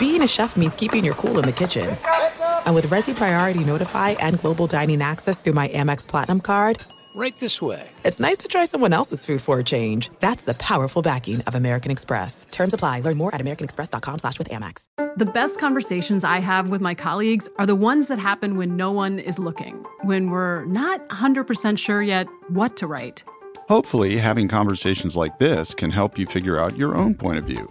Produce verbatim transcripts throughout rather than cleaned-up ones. Being a chef means keeping your cool in the kitchen. And with Resi Priority Notify and Global Dining Access through my Amex Platinum card... Right this way. It's nice to try someone else's food for a change. That's the powerful backing of American Express. Terms apply. Learn more at americanexpress.com slash with Amex. The best conversations I have with my colleagues are the ones that happen when no one is looking, when we're not one hundred percent sure yet what to write. Hopefully, having conversations like this can help you figure out your own point of view.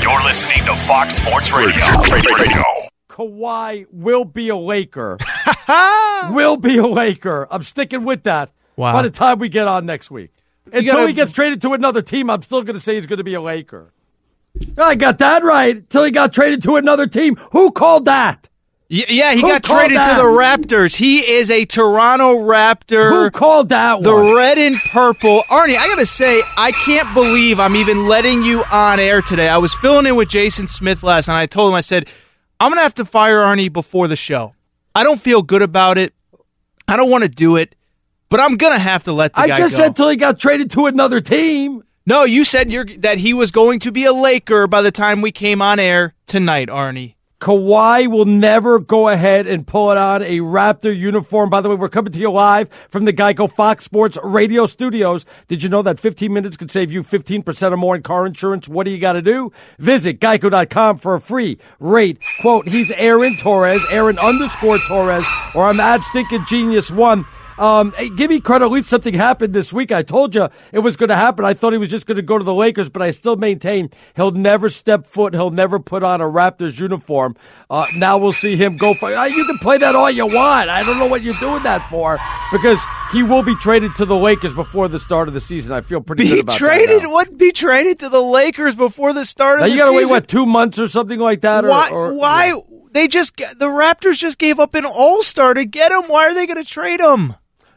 You're listening to Fox Sports Radio. Radio. Radio. Kawhi will be a Laker. Will be a Laker. I'm sticking with that. Wow. By the time we get on next week. Until gotta... he gets traded to another team, I'm still going to say he's going to be a Laker. I got that right. Until he got traded to another team. Who called that? Y- yeah, he Who got traded that? to the Raptors. He is a Toronto Raptor. Who called that the one? The red and purple. Arnie, I got to say, I can't believe I'm even letting you on air today. I was filling in with Jason Smith last night. I told him, I said, I'm going to have to fire Arnie before the show. I don't feel good about it. I don't want to do it, but I'm going to have to let the I guy go. I just said till he got traded to another team. No, you said you're, that he was going to be a Laker by the time we came on air tonight, Arnie. Kawhi will never go ahead and pull it on a Raptor uniform. By the way, we're coming to you live from the Geico Fox Sports Radio Studios. Did you know that fifteen minutes could save you fifteen percent or more in car insurance? What do you got to do? Visit Geico dot com for a free rate quote. He's Aaron Torres, Aaron underscore Torres, or I'm at Stinkin' Genius One. Um, hey, give me credit. At least something happened this week. I told you it was going to happen. I thought he was just going to go to the Lakers, but I still maintain he'll never step foot. He'll never put on a Raptors uniform. Uh, now we'll see him go for uh, you can play that all you want. I don't know what you're doing that for, because he will be traded to the Lakers before the start of the season. I feel pretty be good about traded? That. What? Be traded to the Lakers before the start now of the season? Now you got to wait, what, two months or something like that? Or, why? Or, why? Yeah. They just the Raptors just gave up an all-star to get him. Why are they going to trade him?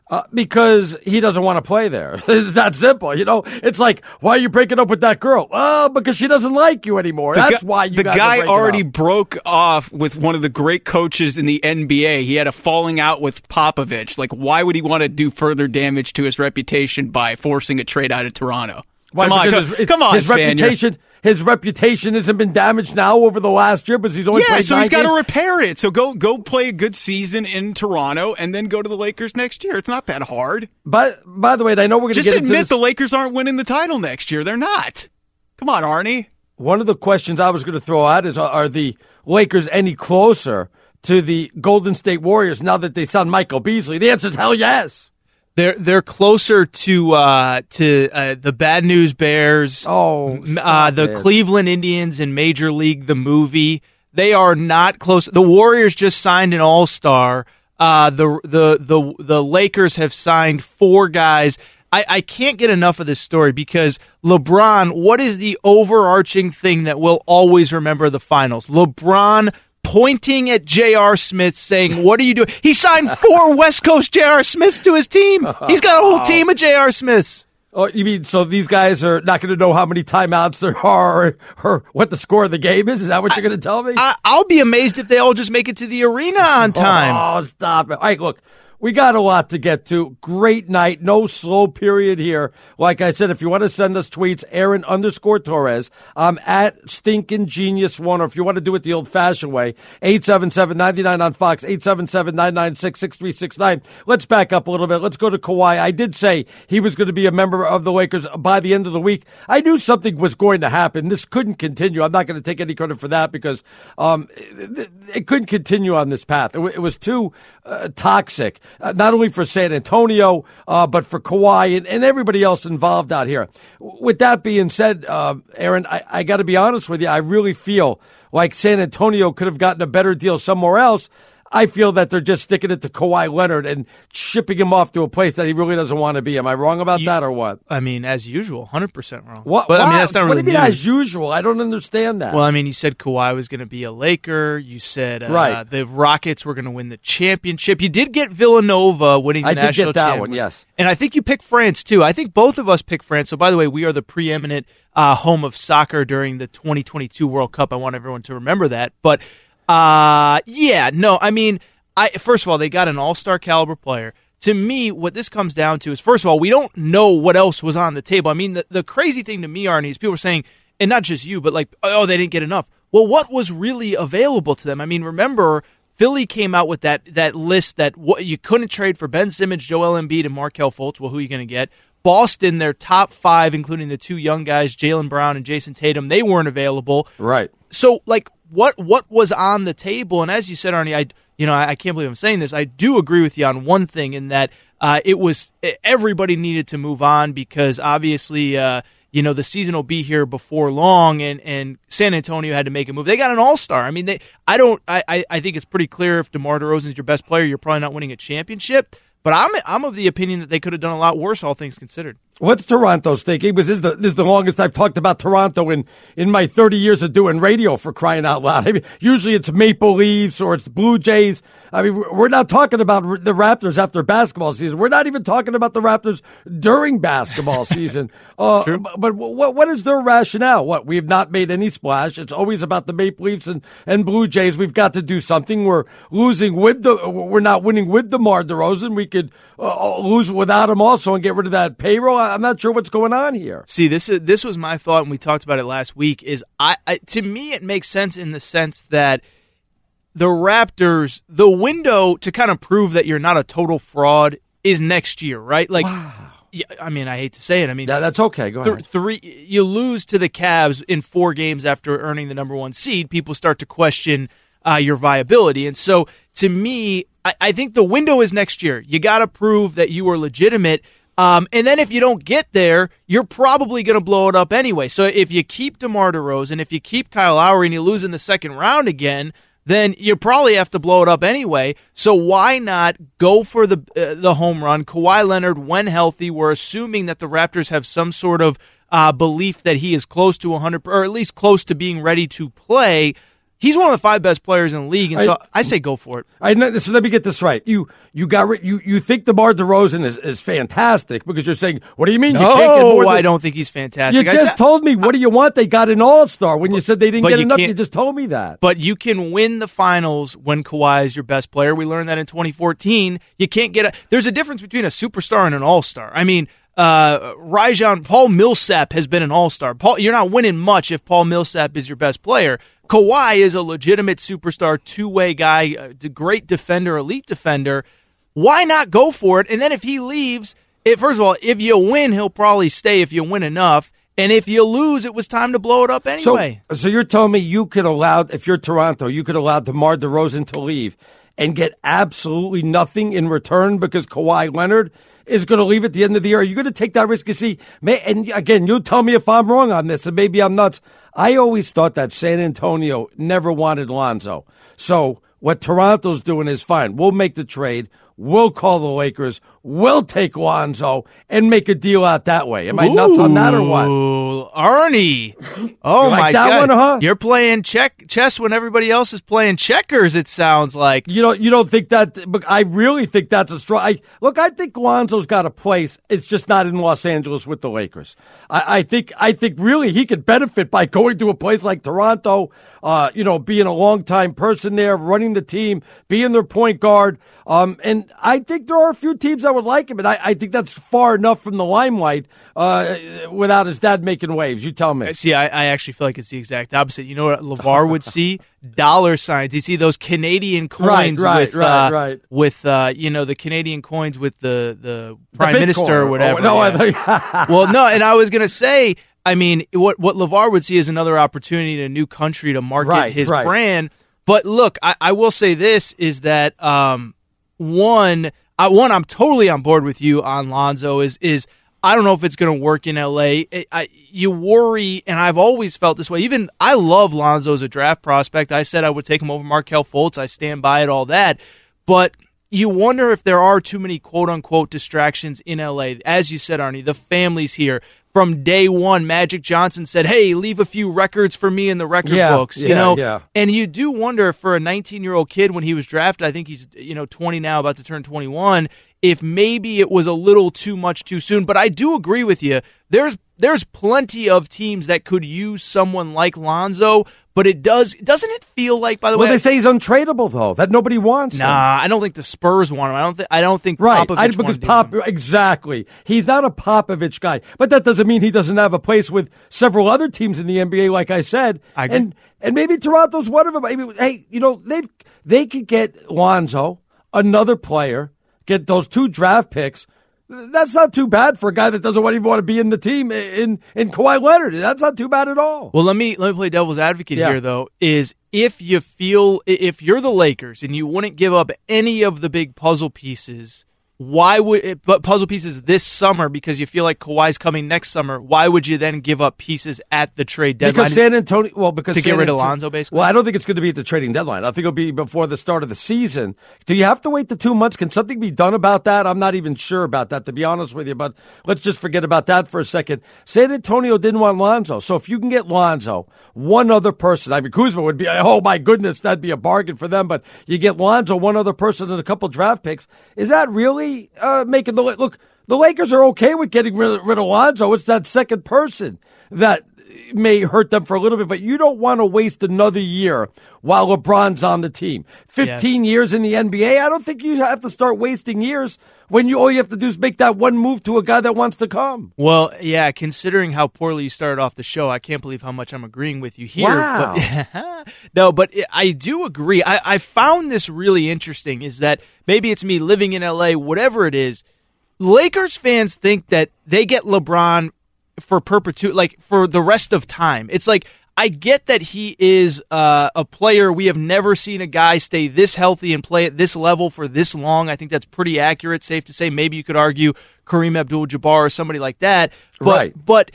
Uh, because he doesn't want to play there. It's that simple, you know. It's like, why are you breaking up with that girl? Oh, because she doesn't like you anymore. The That's gu- why you. The guys guy are already up. broke off with one of the great coaches in the N B A. He had a falling out with Popovich. Like, why would he want to do further damage to his reputation by forcing a trade out of Toronto? Why, come on, his, come on, his Spanier. reputation. His reputation hasn't been damaged now over the last year, because he's only yeah, played. Yeah, so he's got to repair it. So go go play a good season in Toronto and then go to the Lakers next year. It's not that hard. But by the way, I know we're going to get into this. Just admit the Lakers aren't winning the title next year. They're not. Come on, Arnie. One of the questions I was going to throw out is: are the Lakers any closer to the Golden State Warriors now that they signed Michael Beasley? The answer is hell yes. They're they're closer to uh, to uh, the Bad News Bears, oh, uh, the Bears. Cleveland Indians in Major League, the movie. They are not close. The Warriors just signed an all-star. Uh, the, the the the Lakers have signed four guys. I, I can't get enough of this story because LeBron, what is the overarching thing that we'll always remember the finals? LeBron pointing at J R. Smith saying, what are you doing? He signed four West Coast J R. Smiths to his team. He's got a whole team of J R. Smiths. Oh, you mean so these guys are not going to know how many timeouts there are or, or what the score of the game is? Is that what you're going to tell me? I, I'll be amazed if they all just make it to the arena on time. Oh, stop it. All right, look. We got a lot to get to. Great night. No slow period here. Like I said, if you want to send us tweets, Aaron underscore Torres. I'm at Stinkin' Genius One. Or if you want to do it the old-fashioned way, eight seven seven, nine nine on Fox, eight seven seven, nine nine six, six three six nine. Let's back up a little bit. Let's go to Kawhi. I did say he was going to be a member of the Lakers by the end of the week. I knew something was going to happen. This couldn't continue. I'm not going to take any credit for that because um, it, it couldn't continue on this path. It, w- it was too uh, toxic. Uh, not only for San Antonio, uh, but for Kawhi and, and everybody else involved out here. With that being said, uh, Aaron, I, I got to be honest with you. I really feel like San Antonio could have gotten a better deal somewhere else. I feel that they're just sticking it to Kawhi Leonard and shipping him off to a place that he really doesn't want to be. Am I wrong about you, that or what? I mean, as usual, one hundred percent wrong. What, but, wow. I mean, that's not what really do you mean news. As usual? I don't understand that. Well, I mean, you said Kawhi was going to be a Laker. You said uh, right. the Rockets were going to win the championship. You did get Villanova winning the I national championship. I did get that champion. one, yes. And I think you picked France, too. I think both of us picked France. So, by the way, we are the preeminent uh, home of soccer during the twenty twenty-two World Cup. I want everyone to remember that. But... Uh, yeah, no, I mean, I first of all, they got an all-star caliber player. To me, what this comes down to is, first of all, we don't know what else was on the table. I mean, the, the crazy thing to me, Arnie, is people are saying, and not just you, but like, oh, they didn't get enough. Well, what was really available to them? I mean, remember, Philly came out with that that list that what, you couldn't trade for Ben Simmons, Joel Embiid, and Markelle Fultz. Well, who are you going to get? Boston, their top five, including the two young guys, Jaylen Brown and Jason Tatum, they weren't available. Right. So, like, What what was on the table? And as you said, Arnie, I you know I, I can't believe I'm saying this. I do agree with you on one thing in that uh, it was everybody needed to move on because obviously uh, you know the season will be here before long, and, and San Antonio had to make a move. They got an All Star. I mean, they I don't I, I think it's pretty clear if DeMar DeRozan is your best player, you're probably not winning a championship. But I'm I'm of the opinion that they could have done a lot worse, all things considered. What's Toronto's thinking? This is the this is the longest I've talked about Toronto in, in my thirty years of doing radio, for crying out loud. I mean, usually it's Maple Leafs or it's Blue Jays. I mean, we're not talking about the Raptors after basketball season. We're not even talking about the Raptors during basketball season. uh, True. But what what is their rationale? What, we've not made any splash. It's always about the Maple Leafs and, and Blue Jays. We've got to do something. We're losing with the. We're not winning with DeMar DeRozan. We could uh, lose without him also and get rid of that payroll. I'm not sure what's going on here. See, this is this was my thought, and we talked about it last week. Is I, I to me it makes sense in the sense that. The Raptors, the window to kind of prove that you're not a total fraud is next year, right? Like, wow. yeah, I mean, I hate to say it. I mean, yeah, that's okay. Go th- ahead. Three, you lose to the Cavs in four games after earning the number one seed. People start to question uh, your viability, and so to me, I, I think the window is next year. You got to prove that you are legitimate. Um, and then if you don't get there, you're probably going to blow it up anyway. So if you keep DeMar DeRozan, if you keep Kyle Lowry, and you lose in the second round again. Then you probably have to blow it up anyway. So why not go for the uh, the home run? Kawhi Leonard, when healthy, we're assuming that the Raptors have some sort of uh, belief that he is close to one hundred, or at least close to being ready to play. He's one of the five best players in the league, and so I, I say go for it. I, so let me get this right. You you got you you think DeMar DeRozan is, is fantastic because you're saying, what do you mean? No, you can't get more than, I don't think he's fantastic. You just I, told me, what I, do you want? They got an all-star. When but, you said they didn't get you enough, you just told me that. But you can win the finals when Kawhi is your best player. We learned that in twenty fourteen. You can't get a – there's a difference between a superstar and an all-star. I mean – Uh, Rajon, Paul Millsap has been an all-star. Paul, you're not winning much if Paul Millsap is your best player. Kawhi is a legitimate superstar, two-way guy, a great defender, elite defender. Why not go for it? And then if he leaves, it, first of all, if you win, he'll probably stay if you win enough. And if you lose, it was time to blow it up anyway. So, so you're telling me you could allow, if you're Toronto, you could allow DeMar DeRozan to leave and get absolutely nothing in return because Kawhi Leonard is going to leave at the end of the year. Are you going to take that risk? You see, and again, you'll tell me if I'm wrong on this, and maybe I'm nuts. I always thought that San Antonio never wanted Lonzo. So what Toronto's doing is fine. We'll make the trade. We'll call the Lakers. will take Lonzo and make a deal out that way. Am I nuts Ooh, on that or what? Ernie. Oh, like my that God. One, huh? You're playing check chess when everybody else is playing checkers, it sounds like. You don't, you don't think that – I really think that's a strong I, – look, I think Lonzo's got a place. It's just not in Los Angeles with the Lakers. I, I think I think really he could benefit by going to a place like Toronto, uh, you know, being a longtime person there, running the team, being their point guard. Um, and I think there are a few teams that would like him, and I, I think that's far enough from the limelight uh, without his dad making waves. You tell me. See, I, I actually feel like it's the exact opposite. You know what LeVar would see? Dollar signs. He'd see those Canadian coins right, right, with, right, uh, right. with uh, you know, the Canadian coins with the, the prime the minister or whatever. Oh, no, yeah. I well, no, and I was going to say, I mean, what, what LeVar would see is another opportunity in a new country to market right, his right. brand. But look, I, I will say this, is that um, – One, I, one, I'm totally on board with you on Lonzo. Is is I don't know if it's going to work in L A. It, I, you worry, and I've always felt this way. Even I love Lonzo as a draft prospect. I said I would take him over Markelle Fultz. I stand by it, all that. But you wonder if there are too many quote-unquote distractions in L A. As you said, Arnie, the family's here. From day one, Magic Johnson said, hey, leave a few records for me in the record yeah, books, you yeah, know? Yeah. And you do wonder for a nineteen-year-old kid when he was drafted, I think he's, you know, twenty now, about to turn twenty-one, if maybe it was a little too much too soon. But I do agree with you. There's there's plenty of teams that could use someone like Lonzo, but it does, doesn't it feel like, by the well, way? Well, they say he's untradeable, though, that nobody wants nah, him. Nah, I don't think the Spurs want him. I don't, th- I don't think right. Popovich I, because Pop, him. Exactly. He's not a Popovich guy. But that doesn't mean he doesn't have a place with several other teams in the N B A, like I said. I agree. And, and maybe Toronto's one of them. I mean, hey, you know, they they could get Lonzo, another player, get those two draft picks. That's not too bad for a guy that doesn't even want to be in the team in, in Kawhi Leonard. That's not too bad at all. Well, let me let me play devil's advocate yeah. here, though, is if you feel if you're the Lakers and you wouldn't give up any of the big puzzle pieces, why would it, but puzzle pieces this summer because you feel like Kawhi's coming next summer, why would you then give up pieces at the trade deadline? Because San Antonio well because to San get rid of Lonzo basically? Well, I don't think it's going to be at the trading deadline. I think it'll be before the start of the season. Do you have to wait the two months? Can something be done about that? I'm not even sure about that, to be honest with you, but let's just forget about that for a second. San Antonio didn't want Lonzo. So if you can get Lonzo, one other person, I mean Kuzma would be oh my goodness, that'd be a bargain for them, but you get Lonzo, one other person and a couple draft picks. Is that really Uh, making the look, the Lakers are okay with getting rid, rid of Lonzo. It's that second person that may hurt them for a little bit, but you don't want to waste another year while LeBron's on the team. fifteen yes. years in the N B A, I don't think you have to start wasting years when you all you have to do is make that one move to a guy that wants to come. Well, yeah, considering how poorly you started off the show, I can't believe how much I'm agreeing with you here. Wow. But, no, but I do agree. I, I found this really interesting is that maybe it's me living in L A, whatever it is, Lakers fans think that they get LeBron for perpetuity, like for the rest of time. It's like, I get that he is uh, a player. We have never seen a guy stay this healthy and play at this level for this long. I think that's pretty accurate, safe to say. Maybe you could argue Kareem Abdul-Jabbar or somebody like that. But, right. But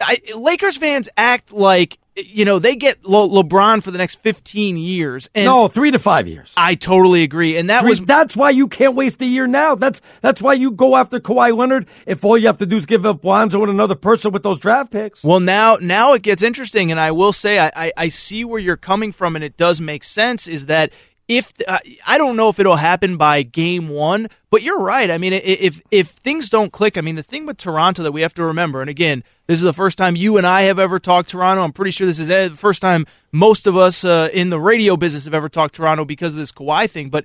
I, Lakers fans act like, you know, they get Le- LeBron for the next fifteen years. And no, three to five years. I totally agree. And that three, was that's why you can't waste a year now. That's that's why you go after Kawhi Leonard if all you have to do is give up Lonzo and another person with those draft picks. Well, now now it gets interesting, and I will say I, I, I see where you're coming from, and it does make sense, is that if uh, I don't know if it'll happen by game one, but you're right. I mean, if if things don't click, I mean, the thing with Toronto that we have to remember, and again, this is the first time you and I have ever talked Toronto. I'm pretty sure this is the first time most of us uh, in the radio business have ever talked Toronto because of this Kawhi thing. But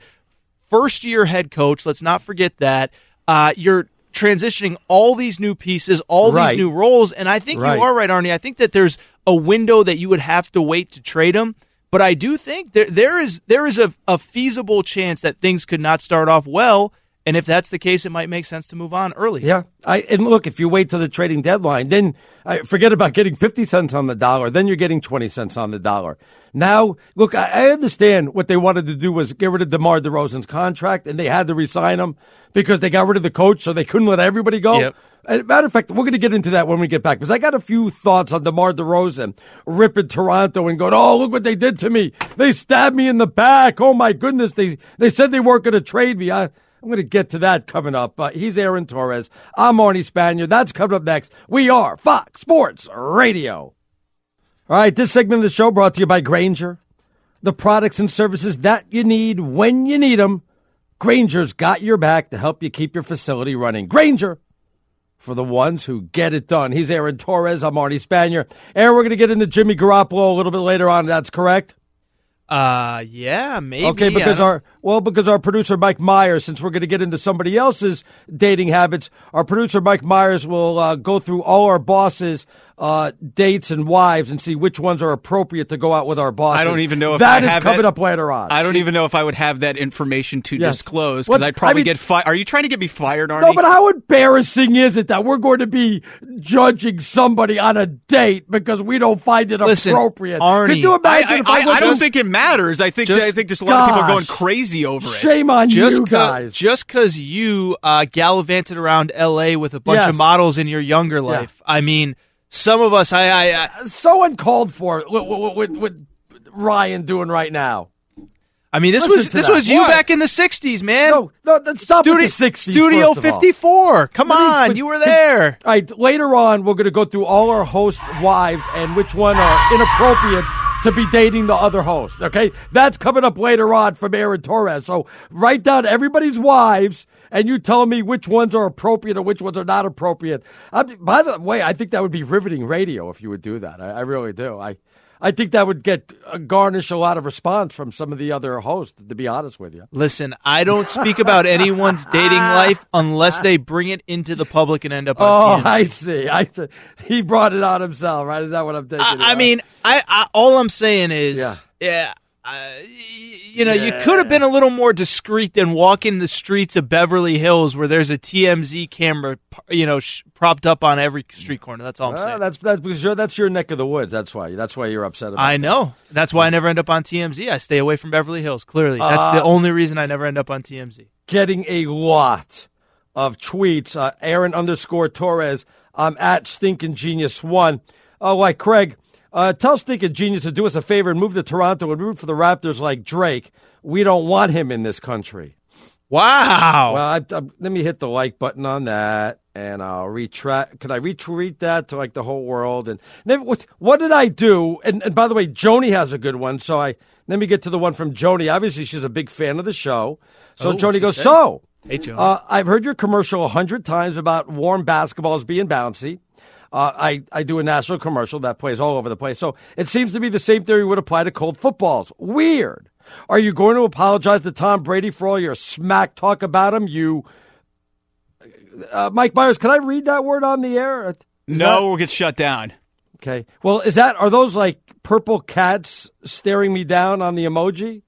first-year head coach, let's not forget that. Uh, you're transitioning all these new pieces, all right. these new roles. And I think right. you are right, Arnie. I think that there's a window that you would have to wait to trade them. But I do think there there is there is a, a feasible chance that things could not start off well. And if that's the case, it might make sense to move on early. Yeah. I, and look, if you wait till the trading deadline, then I, forget about getting fifty cents on the dollar. Then you're getting twenty cents on the dollar. Now, look, I, I understand what they wanted to do was get rid of DeMar DeRozan's contract, and they had to resign him because they got rid of the coach, so they couldn't let everybody go. Yep. As a matter of fact, we're going to get into that when we get back because I got a few thoughts on DeMar DeRozan ripping Toronto and going, oh, look what they did to me. They stabbed me in the back. Oh, my goodness. They, they said they weren't going to trade me. I... I'm going to get to that coming up. Uh, he's Aaron Torres. I'm Arnie Spanier. That's coming up next. We are Fox Sports Radio. All right, this segment of the show brought to you by Grainger. The products and services that you need when you need them. Grainger's got your back to help you keep your facility running. Grainger, for the ones who get it done. He's Aaron Torres. I'm Arnie Spanier. Aaron, we're going to get into Jimmy Garoppolo a little bit later on. That's correct? Uh, yeah, maybe. Okay, because our well, because our producer Mike Myers, since we're going to get into somebody else's dating habits, our producer Mike Myers will uh, go through all our bosses' uh, dates and wives and see which ones are appropriate to go out with our bosses. I don't even know if that I is have coming that, up later on. I don't even know if I would have that information to yes. disclose because I'd probably I mean, get fired. Are you trying to get me fired, Arnie? No, but how embarrassing is it that we're going to be judging somebody on a date because we don't find it Listen, appropriate? Arnie, could you imagine? I, I, if I, I, I don't those, think it matters. I think just, I think just a lot gosh, of people are going crazy over it. Shame on just you guys. Just because you uh, gallivanted around L A with a bunch yes. of models in your younger life, yeah. I mean, some of us, I, I, I so uncalled for it. What, what, what, what Ryan doing right now? I mean, this Listen was this that. was you what? back in the '60s, man. No, no, that's stop Studi- with the sixties. Studio fifty-four. Come Let on, me, you were there. All right, later on, we're going to go through all our host wives and which one are inappropriate to be dating the other host. Okay, that's coming up later on from Aaron Torres. So write down everybody's wives. And you tell me which ones are appropriate or which ones are not appropriate. I, by the way, I think that would be riveting radio if you would do that. I, I really do. I, I think that would get uh, garnish a lot of response from some of the other hosts, to be honest with you. Listen, I don't speak about anyone's dating life unless they bring it into the public and end up on T M Z. Oh, I see. I see. He brought it on himself, right? Is that what I'm taking? I, I mean, I, I all I'm saying is, yeah. yeah Uh, you know, yeah. you could have been a little more discreet than walking the streets of Beverly Hills where there's a T M Z camera, you know, sh- propped up on every street corner. That's all I'm uh, saying. That's that's because you're, that's your neck of the woods. That's why. That's why you're upset about it. I that. know. That's why I never end up on T M Z. I stay away from Beverly Hills, clearly. That's uh, the only reason I never end up on T M Z. Getting a lot of tweets. Uh, Aaron underscore Torres. I'm at Stinkin' Genius one. Oh, uh, like Craig. Uh, tell Stinkin' Genius to do us a favor and move to Toronto and root for the Raptors like Drake. We don't want him in this country. Wow. Well, I, I, let me hit the like button on that, and I'll retweet. Could I retweet that to like the whole world? And then what, what did I do? And, and by the way, Joni has a good one. So I let me get to the one from Joni. Obviously, she's a big fan of the show. So oh, Joni goes, said. so hey, Joni. Uh, I've heard your commercial a hundred times about warm basketballs being bouncy. Uh, I, I do a national commercial that plays all over the place. So it seems to me the same theory would apply to cold footballs. Weird. Are you going to apologize to Tom Brady for all your smack talk about him? You, uh, Mike Myers, can I read that word on the air? Is no, that... we'll get shut down. Okay. Well, is that, are those like purple cats staring me down on the emoji?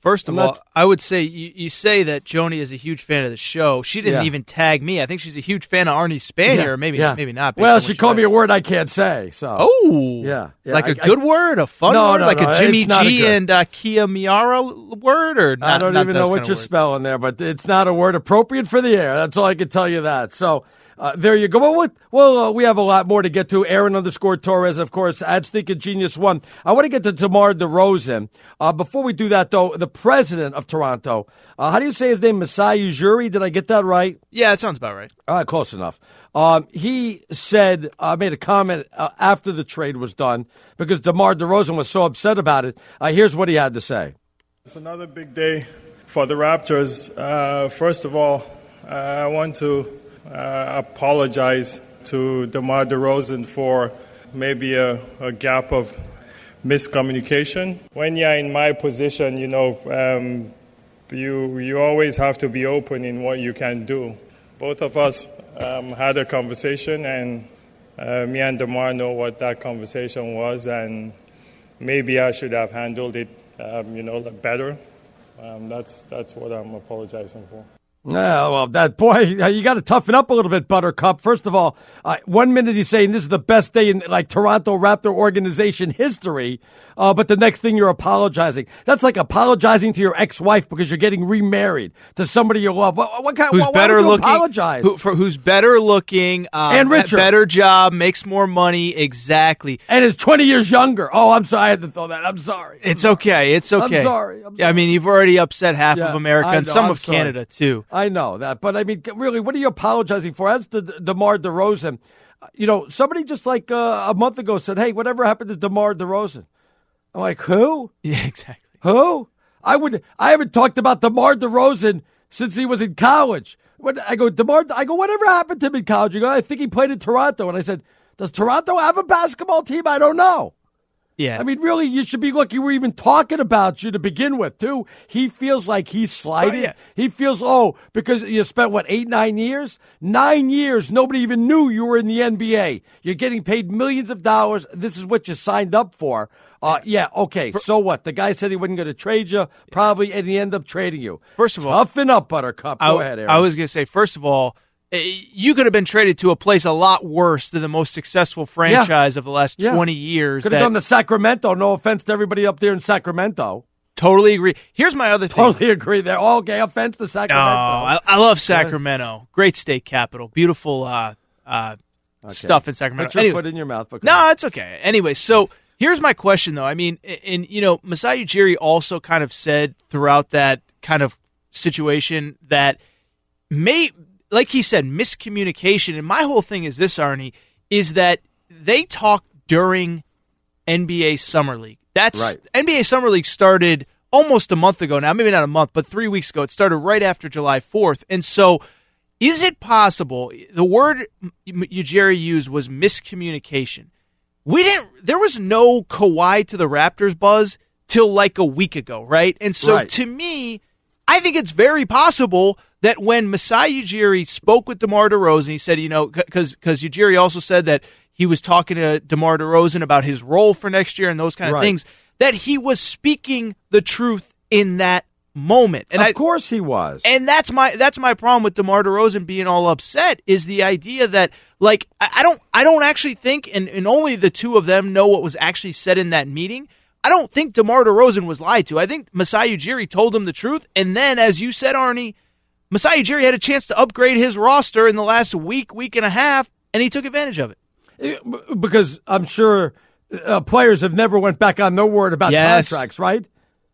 First of I'm all, not... I would say you, you say that Joni is a huge fan of the show. She didn't yeah. even tag me. I think she's a huge fan of Arnie Spanier. Yeah. Maybe yeah. maybe not. Well, she called me a word I can't say. So Oh. Yeah. yeah. Like I, a good I, word? A fun no, word? No, like no, a Jimmy G a and uh, Kia Miara word? Or not, I don't not even know what you're word. spelling there, but it's not a word appropriate for the air. That's all I can tell you that. So uh, there you go. Well, what, well uh, we have a lot more to get to. Aaron underscore Torres, of course, at Stinkin' Genius one. I want to get to DeMar DeRozan. Uh, before we do that, though, the president of Toronto. Uh, how do you say his name? Masai Ujiri? Did I get that right? Yeah, it sounds about right. All right, close enough. Um, he said, uh, made a comment uh, after the trade was done because DeMar DeRozan was so upset about it. Uh, here's what he had to say. It's another big day for the Raptors. Uh, first of all, uh, I want to uh, apologize to DeMar DeRozan for maybe a, a gap of miscommunication. When you're in my position, you know, um, you you always have to be open in what you can do. Both of us um, had a conversation, and uh, me and DeMar know what that conversation was, and maybe I should have handled it, um, you know, better. Um, that's that's what I'm apologizing for. Yeah, well, that boy, you got to toughen up a little bit, Buttercup. First of all, uh, one minute he's saying this is the best day in like Toronto Raptor organization history, uh, but the next thing you're apologizing. That's like apologizing to your ex-wife because you're getting remarried to somebody you love. What, what kind? Who's why, better why would you looking? Apologize? Who, for who's better looking um, and richer, better job, makes more money, exactly, and is twenty years younger. Oh, I'm sorry, I had to throw that. I'm sorry. I'm it's sorry. okay. It's okay. I'm sorry. I'm sorry. Yeah, I mean, you've already upset half yeah, of America know, and some I'm of sorry. Canada too. I know that. But, I mean, really, what are you apologizing for? As to DeMar DeRozan, you know, somebody just like uh, a month ago said, hey, whatever happened to DeMar DeRozan? I'm like, who? Yeah, exactly. Who? I would. I haven't talked about DeMar DeRozan since he was in college. When I go, DeMar, I go, whatever happened to him in college? You go, I think he played in Toronto. And I said, does Toronto have a basketball team? I don't know. Yeah. I mean, really, you should be lucky we're even talking about you to begin with, too. He feels like he's slighted. Oh, yeah. He feels, oh, because you spent, what, eight, nine years? Nine years, nobody even knew you were in the N B A. You're getting paid millions of dollars. This is what you signed up for. Uh, yeah, okay, for, so what? The guy said he wasn't going to trade you, probably, and he ended up trading you. First of all. Toughen up, Buttercup. Go I, ahead, Aaron. I was going to say, first of all, you could have been traded to a place a lot worse than the most successful franchise yeah. of the last yeah. twenty years. Could have that, done the Sacramento. No offense to everybody up there in Sacramento. Totally agree. Here's my other thing. Totally agree. They're all gay. Offense to Sacramento. No, I, I love Sacramento. Great state capital. Beautiful uh, uh, okay. stuff in Sacramento. Put your Anyways. foot in your mouth. But no, it's okay. Anyway, so here's my question, though. I mean, and, you know, Masai Ujiri also kind of said throughout that kind of situation that may. Like he said, miscommunication. And my whole thing is this, Arnie, is that they talked during N B A Summer League. That's right. N B A Summer League started almost a month ago now, maybe not a month, but three weeks ago. It started right after July fourth. And so is it possible, the word Ujiri used was miscommunication. We didn't. There was no Kawhi to the Raptors buzz till like a week ago, right? And so right. to me, I think it's very possible that when Masai Ujiri spoke with DeMar DeRozan, he said, you know, because Ujiri also said that he was talking to DeMar DeRozan about his role for next year and those kind of right. things, that he was speaking the truth in that moment. And of I, course he was. And that's my that's my problem with DeMar DeRozan being all upset is the idea that, like, I, I don't I don't actually think, and, and only the two of them know what was actually said in that meeting. I don't think DeMar DeRozan was lied to. I think Masai Ujiri told him the truth, and then, as you said, Arnie, Masai Ujiri had a chance to upgrade his roster in the last week, week and a half, and he took advantage of it. Because I'm sure uh, players have never went back on their word about yes. contracts, right?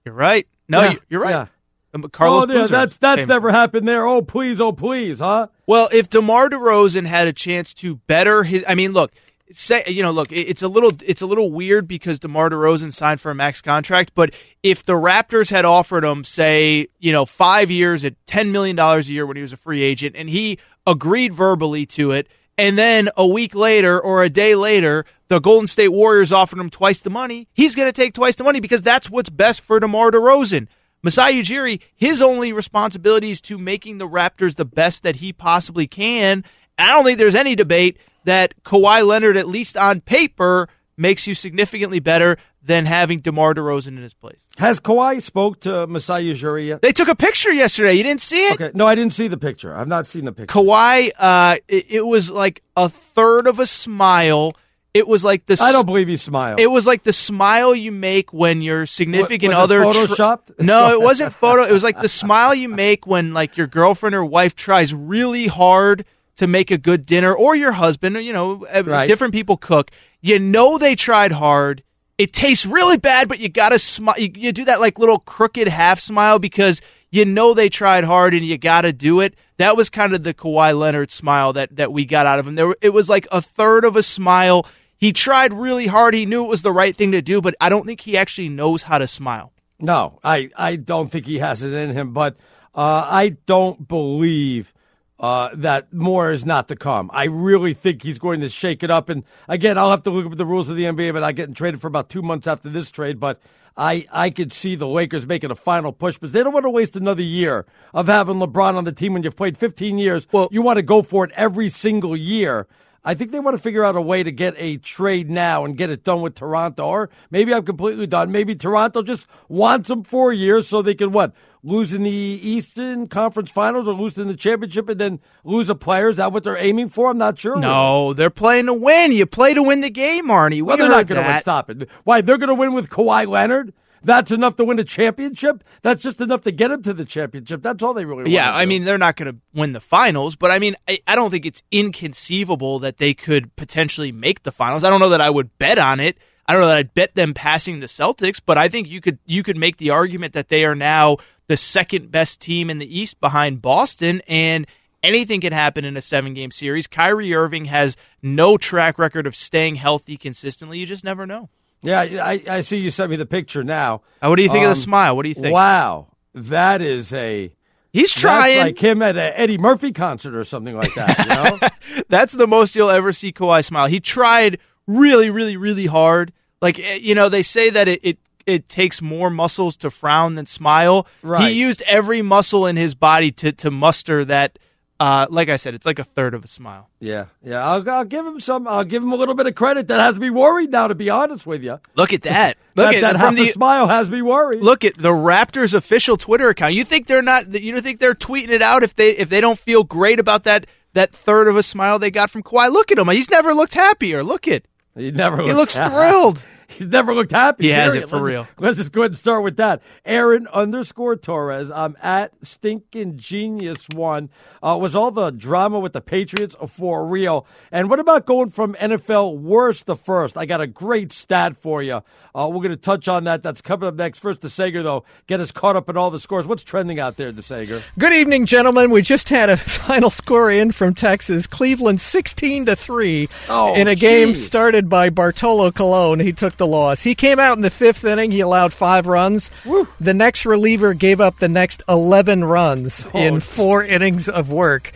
You're right. No, yeah. you're right. Yeah. Carlos oh, yeah, that's that's never happened there. Oh, please, oh, please, huh? Well, if DeMar DeRozan had a chance to better his – I mean, look – Say you know, look, it's a little it's a little weird because DeMar DeRozan signed for a max contract, but if the Raptors had offered him, say, you know, five years at ten million dollars a year when he was a free agent, and he agreed verbally to it, and then a week later or a day later, the Golden State Warriors offered him twice the money, he's going to take twice the money because that's what's best for DeMar DeRozan. Masai Ujiri, his only responsibility is to making the Raptors the best that he possibly can. I don't think there's any debate that Kawhi Leonard, at least on paper, makes you significantly better than having DeMar DeRozan in his place. Has Kawhi spoke to Masai Ujiri yet? They took a picture yesterday. You didn't see it? Okay. No, I didn't see the picture. I've not seen the picture. Kawhi, uh, it, it was like a third of a smile. It was like the. I don't believe you smile. It was like the smile you make when your significant what, was other. It photoshopped? Tr- no, it wasn't photo. It was like the smile you make when, like, your girlfriend or wife tries really hard to make a good dinner, or your husband, or, you know, right. different people cook. You know they tried hard. It tastes really bad, but you got to smile. You, you do that, like, little crooked half smile because you know they tried hard and you got to do it. That was kind of the Kawhi Leonard smile that, that we got out of him. There, it was like a third of a smile. He tried really hard. He knew it was the right thing to do, but I don't think he actually knows how to smile. No, I, I don't think he has it in him, but uh, I don't believe Uh, that more is not to come. I really think he's going to shake it up. And, again, I'll have to look up the rules of the N B A, but I'm getting traded for about two months after this trade. But I, I could see the Lakers making a final push because they don't want to waste another year of having LeBron on the team when you've played fifteen years. Well, you want to go for it every single year. I think they want to figure out a way to get a trade now and get it done with Toronto. Or maybe I'm completely done. Maybe Toronto just wants them for a year so they can, what, lose in the Eastern Conference Finals or lose in the championship and then lose a player? Is that what they're aiming for? I'm not sure. No, they're playing to win. You play to win the game, Arnie. We well, they're not going to win. Stop it. Why, they're going to win with Kawhi Leonard? That's enough to win a championship? That's just enough to get them to the championship. That's all they really want. Yeah, I mean, they're not going to win the finals, but I mean, I, I don't think it's inconceivable that they could potentially make the finals. I don't know that I would bet on it. I don't know that I'd bet them passing the Celtics, but I think you could you could make the argument that they are now the second best team in the East behind Boston, and anything can happen in a seven-game series. Kyrie Irving has no track record of staying healthy consistently. You just never know. Yeah, I, I see you sent me the picture now. What do you think um, of the smile? What do you think? Wow, that is a... He's trying. That's like him at an Eddie Murphy concert or something like that, you know? That's the most you'll ever see Kawhi smile. He tried really, really, really hard. Like, you know, they say that it it, it takes more muscles to frown than smile. Right. He used every muscle in his body to, to muster that. Uh, like I said, it's like a third of a smile. Yeah, yeah. I'll, I'll give him some. I'll give him a little bit of credit. That has me worried now, to be honest with you. Look at that. Look that, at that. Half the, a smile has me worried. Look at the Raptors' official Twitter account. You think they're not? You think they're tweeting it out if they if they don't feel great about that that third of a smile they got from Kawhi? Look at him. He's never looked happier. Look at. He never. Looked he looks happy. thrilled. He's never looked happy. He has it for let's, real. Let's just go ahead and start with that. Aaron underscore Torres. I'm at stinking genius one. Uh, was all the drama with the Patriots for real? And what about going from N F L worst to first? I got a great stat for you. Uh, we're going to touch on that. That's coming up next. First, DeSager, though, get us caught up in all the scores. What's trending out there, DeSager? Good evening, gentlemen. We just had a final score in from Texas. Cleveland sixteen to three oh, in a geez. game started by Bartolo Colon. He took the loss. He came out in the fifth inning. He allowed five runs. Woo. The next reliever gave up the next eleven runs oh, in four geez. innings of work.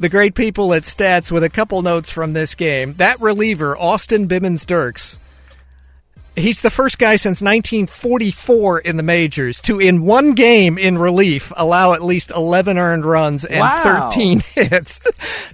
The great people at Stats with a couple notes from this game. That reliever, Austin Bibbins-Dirks, he's the first guy since nineteen forty-four in the majors to, in one game in relief, allow at least eleven earned runs and wow. thirteen hits.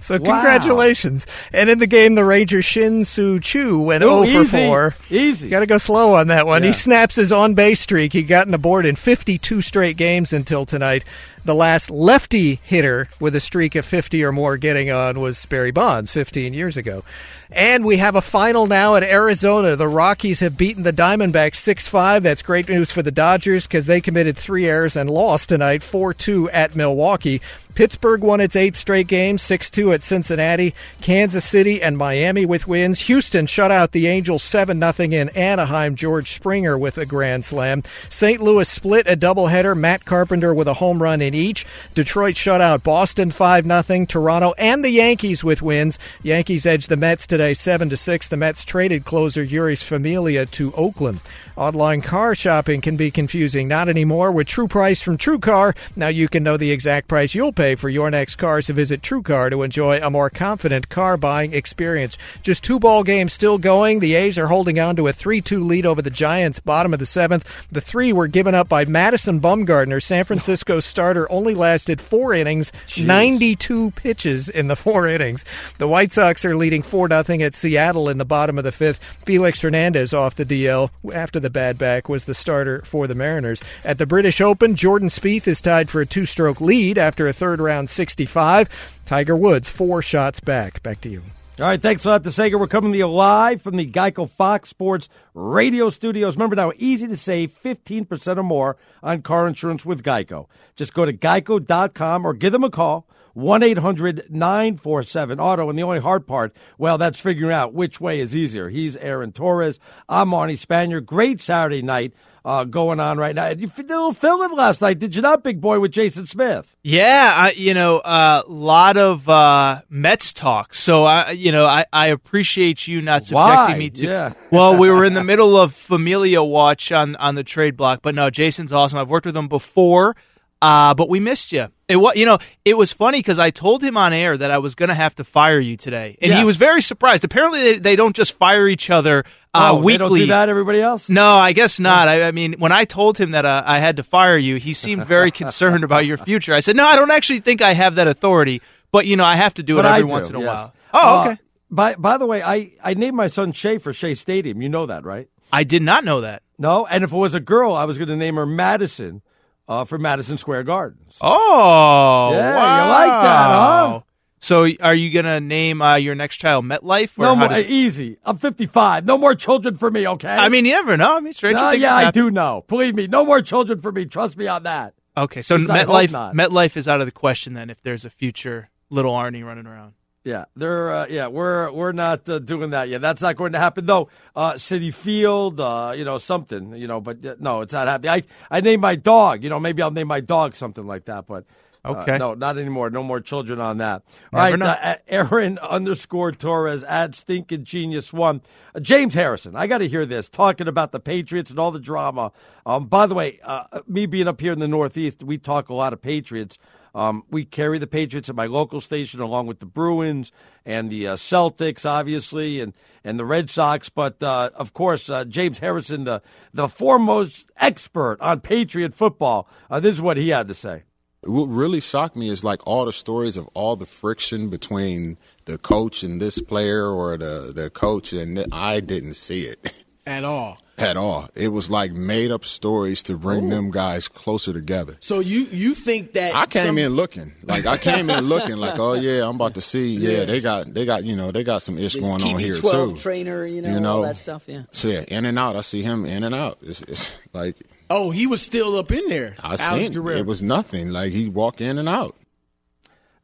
So wow. congratulations. And in the game, the Ranger Shin Soo Choo went Ooh, zero easy. for four. Easy. Got to go slow on that one. Yeah. He snaps his on-base streak. He got on the board in fifty-two straight games until tonight. The last lefty hitter with a streak of fifty or more getting on was Barry Bonds fifteen years ago. And we have a final now at Arizona. The Rockies have beaten the Diamondbacks six five. That's great news for the Dodgers because they committed three errors and lost tonight four two at Milwaukee. Pittsburgh won its eighth straight game, six two at Cincinnati. Kansas City and Miami with wins. Houston shut out the Angels seven nothing in Anaheim. George Springer with a grand slam. Saint Louis split a doubleheader. Matt Carpenter with a home run in each. Detroit shut out Boston five nothing. Toronto and the Yankees with wins. Yankees edged the Mets today seven to six. The Mets traded closer Yuris Familia to Oakland. Online car shopping can be confusing. Not anymore with True Price from TrueCar. Now you can know the exact price you'll pay for your next car, so visit TrueCar to enjoy a more confident car buying experience. Just two ball games still going. The A's are holding on to a three two lead over the Giants, bottom of the seventh. The three were given up by Madison Bumgarner. San Francisco's starter only lasted four innings, Jeez. ninety-two pitches in the four innings. The White Sox are leading four nothing at Seattle in the bottom of the fifth. Felix Hernandez off the D L after the bad back was the starter for the Mariners. At the British Open, Jordan Spieth is tied for a two-stroke lead after a third round sixty-five. Tiger Woods, four shots back. Back to you. All right, thanks a lot, DeSager. We're coming to you live from the Geico Fox Sports Radio Studios. Remember now, easy to save fifteen percent or more on car insurance with Geico. Just go to geico dot com or give them a call, one eight hundred nine four seven auto. And the only hard part, well, that's figuring out which way is easier. He's Aaron Torres. I'm Arnie Spanier. Great Saturday night. Uh, going on right now. You did a little fill-in last night, did you not, big boy, with Jason Smith? Yeah, I, you know, a uh, lot of uh, Mets talk. So, I, you know, I, I appreciate you not subjecting Why? me to yeah. Well, we were in the middle of Familia Watch on, on the trade block. But, no, Jason's awesome. I've worked with him before, uh, but we missed you. It was, you know, it was funny because I told him on air that I was going to have to fire you today, and yes. he was very surprised. Apparently, they, they don't just fire each other uh, oh, weekly. They don't do that. Everybody else? No, I guess not. I, I mean, when I told him that uh, I had to fire you, he seemed very concerned about your future. I said, "No, I don't actually think I have that authority, but you know, I have to do but it every do, once in a yes. while." Oh, okay. Uh, by by the way, I I named my son Shea for Shea Stadium. You know that, right? I did not know that. No, and if it was a girl, I was going to name her Madison. Uh, for Madison Square Garden. So. Oh, yeah, wow. You like that, huh? So are you going to name uh, your next child MetLife? Or no more, does... easy. I'm fifty-five. No more children for me, okay? I mean, you never know. I mean, stranger no, things Yeah, I do know. Believe me, no more children for me. Trust me on that. Okay, so MetLife MetLife is out of the question then if there's a future little Arnie running around. Yeah, they're uh, yeah, we're we're not uh, doing that yet. That's not going to happen though. Uh, City Field, uh, you know, something, you know, but uh, no, it's not happening. I I named my dog, you know, maybe I'll name my dog something like that, but uh, okay, no, not anymore. No more children on that. All Never right, uh, Aaron underscore Torres at Stinking Genius One. Uh, James Harrison, I got to hear this talking about the Patriots and all the drama. Um, by the way, uh, me being up here in the Northeast, we talk a lot of Patriots. Um, we carry the Patriots at my local station along with the Bruins and the uh, Celtics, obviously, and, and the Red Sox. But, uh, of course, uh, James Harrison, the, the foremost expert on Patriot football, uh, this is what he had to say. What really shocked me is, like, all the stories of all the friction between the coach and this player or the, the coach, and th- I didn't see it. At all. At all. It was like made-up stories to bring Ooh. them guys closer together. So you, you think that I came some... in looking. Like, I came in looking like, oh, yeah, I'm about to see. Yeah, yeah. they got, they got you know, they got some ish this going T V on here, too. Trainer, you know, you know, all that stuff, yeah. So, yeah, in and out. I see him in and out. It's, it's like. Oh, he was still up in there. I seen it. It was nothing. Like, he walked in and out.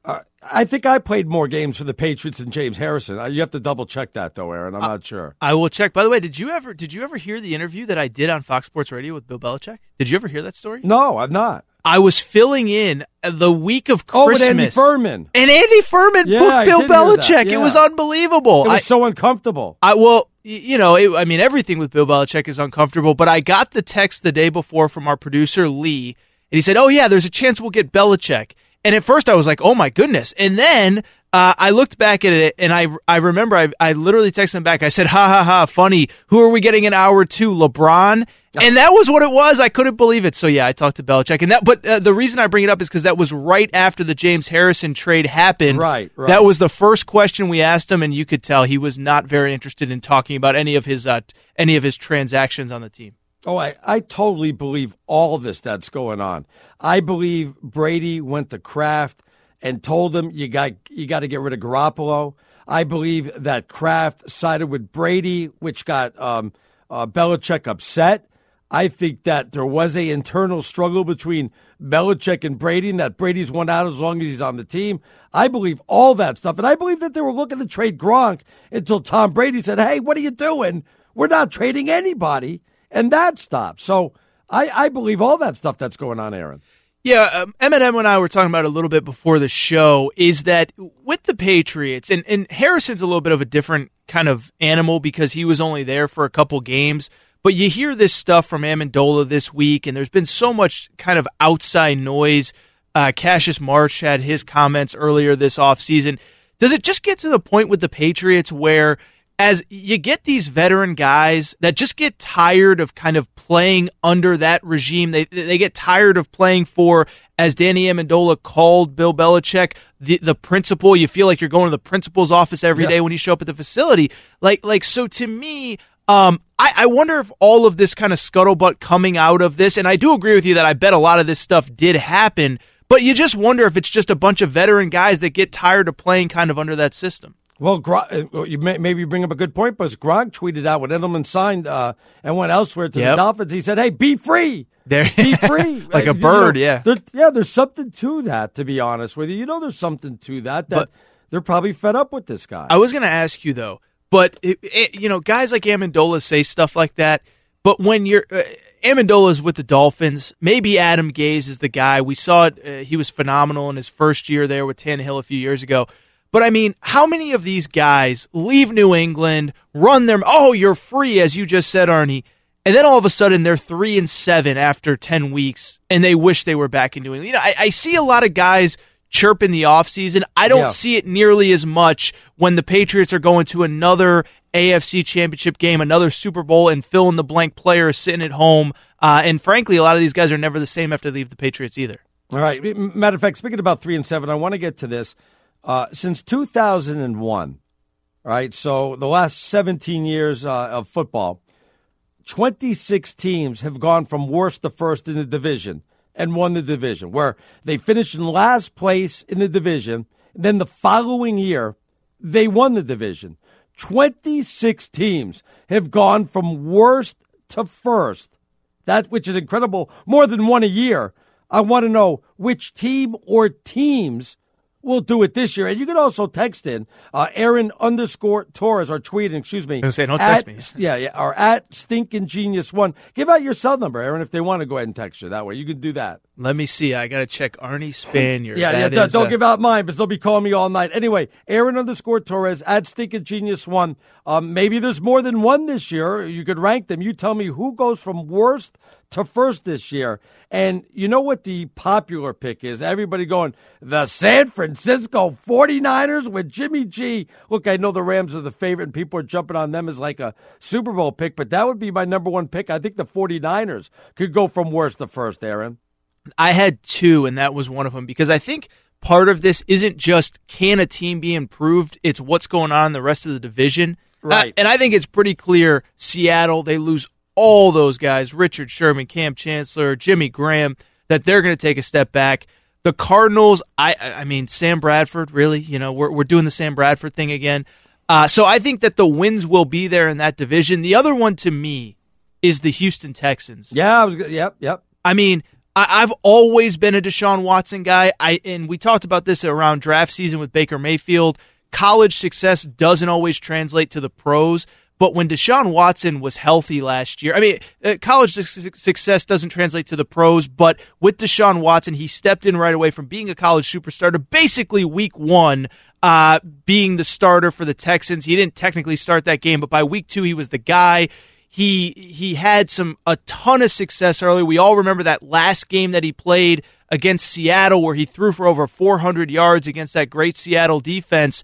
Uh, I think I played more games for the Patriots than James Harrison. You have to double check that, though, Aaron. I'm I, not sure. I will check. By the way, did you ever did you ever hear the interview that I did on Fox Sports Radio with Bill Belichick? Did you ever hear that story? No, I've not. I was filling in the week of Christmas. Oh, and Andy Furman. And Andy Furman yeah, booked I Bill Belichick. Yeah. It was unbelievable. It was I, so uncomfortable. I well, you know, it, I mean, everything with Bill Belichick is uncomfortable. But I got the text the day before from our producer Lee, and he said, "Oh yeah, there's a chance we'll get Belichick." And at first I was like, oh, my goodness. And then uh, I looked back at it, and I I remember I, I literally texted him back. I said, ha, ha, ha, funny. Who are we getting in hour two, LeBron? Oh. And that was what it was. I couldn't believe it. So, yeah, I talked to Belichick. And that, but uh, the reason I bring it up is because that was right after the James Harrison trade happened. Right, right. That was the first question we asked him, and you could tell he was not very interested in talking about any of his uh, any of his transactions on the team. Oh, I, I totally believe all this that's going on. I believe Brady went to Kraft and told him you got you got to get rid of Garoppolo. I believe that Kraft sided with Brady, which got um, uh, Belichick upset. I think that there was an internal struggle between Belichick and Brady, and that Brady's won out as long as he's on the team. I believe all that stuff, and I believe that they were looking to trade Gronk until Tom Brady said, "Hey, what are you doing? We're not trading anybody." And that stopped. So I, I believe all that stuff that's going on, Aaron. Yeah, um, Eminem and I were talking about a little bit before the show is that with the Patriots, and, and Harrison's a little bit of a different kind of animal because he was only there for a couple games, but you hear this stuff from Amendola this week, and there's been so much kind of outside noise. Uh, Cassius Marsh had his comments earlier this offseason. Does it just get to the point with the Patriots where as you get these veteran guys that just get tired of kind of playing under that regime, they they get tired of playing for, as Danny Amendola called Bill Belichick, the, the principal. You feel like you're going to the principal's office every yeah. day when you show up at the facility. Like, like so to me, um, I, I wonder if all of this kind of scuttlebutt coming out of this, and I do agree with you that I bet a lot of this stuff did happen, but you just wonder if it's just a bunch of veteran guys that get tired of playing kind of under that system. Well, maybe you bring up a good point, but Gronk tweeted out when Edelman signed uh, and went elsewhere to yep. the Dolphins, he said, hey, be free. There. Be free. Like a bird, you know, yeah. There, yeah, there's something to that, to be honest with you. You know there's something to that, that but, they're probably fed up with this guy. I was going to ask you, though, but, it, it, you know, guys like Amendola say stuff like that, but when you're uh, – Amendola's with the Dolphins. Maybe Adam Gase is the guy. We saw it. Uh, he was phenomenal in his first year there with Tannehill a few years ago. But, I mean, how many of these guys leave New England, run their – oh, you're free, as you just said, Arnie. And then all of a sudden they're three and seven after ten weeks, and they wish they were back in New England. You know, I, I see a lot of guys chirp in the offseason. I don't yeah. see it nearly as much when the Patriots are going to another A F C championship game, another Super Bowl, and fill-in-the-blank player sitting at home. Uh, and, frankly, a lot of these guys are never the same after they leave the Patriots either. All right. Matter of fact, speaking about three and seven, I want to get to this. Uh, since two thousand one, right, so the last seventeen years uh, of football, twenty-six teams have gone from worst to first in the division and won the division, where they finished in last place in the division, and then the following year, they won the division. twenty-six teams have gone from worst to first, that which is incredible, more than one a year. I want to know which team or teams We'll do it this year. And you can also text in uh, Aaron underscore Torres, or tweet in, excuse me. I was going to say, don't at, text me. Yeah, yeah, or at Stinkin' Genius One. Give out your cell number, Aaron, if they want to go ahead and text you that way. You can do that. Let me see. I got to check Arnie Spanier. yeah, that yeah. Is, don't uh, give out mine, because they'll be calling me all night. Anyway, Aaron underscore Torres, at Stinkin' Genius One. Um, maybe there's more than one this year. You could rank them. You tell me who goes from worst to first this year. And you know what the popular pick is? Everybody going, the San Francisco forty-niners with Jimmy G. Look, I know the Rams are the favorite, and people are jumping on them as like a Super Bowl pick, but that would be my number one pick. I think the forty-niners could go from worst to first, Aaron. I had two, and that was one of them, because I think part of this isn't just can a team be improved, it's what's going on in the rest of the division. Right. Uh, and I think it's pretty clear Seattle, they lose all those guys, Richard Sherman, Cam Chancellor, Jimmy Graham, that they're going to take a step back. The Cardinals, I I mean, Sam Bradford, really? You know, we're we're doing the Sam Bradford thing again. Uh, so I think that the wins will be there in that division. The other one to me is the Houston Texans. Yeah, I was. Yep, yep. I mean, I, I've always been a Deshaun Watson guy. I and we talked about this around draft season with Baker Mayfield. College success doesn't always translate to the pros. But when Deshaun Watson was healthy last year, I mean, college su- success doesn't translate to the pros, but with Deshaun Watson, he stepped in right away from being a college superstar to basically week one uh, being the starter for the Texans. He didn't technically start that game, but by week two, he was the guy. He he had some a ton of success early. We all remember that last game that he played against Seattle where he threw for over four hundred yards against that great Seattle defense.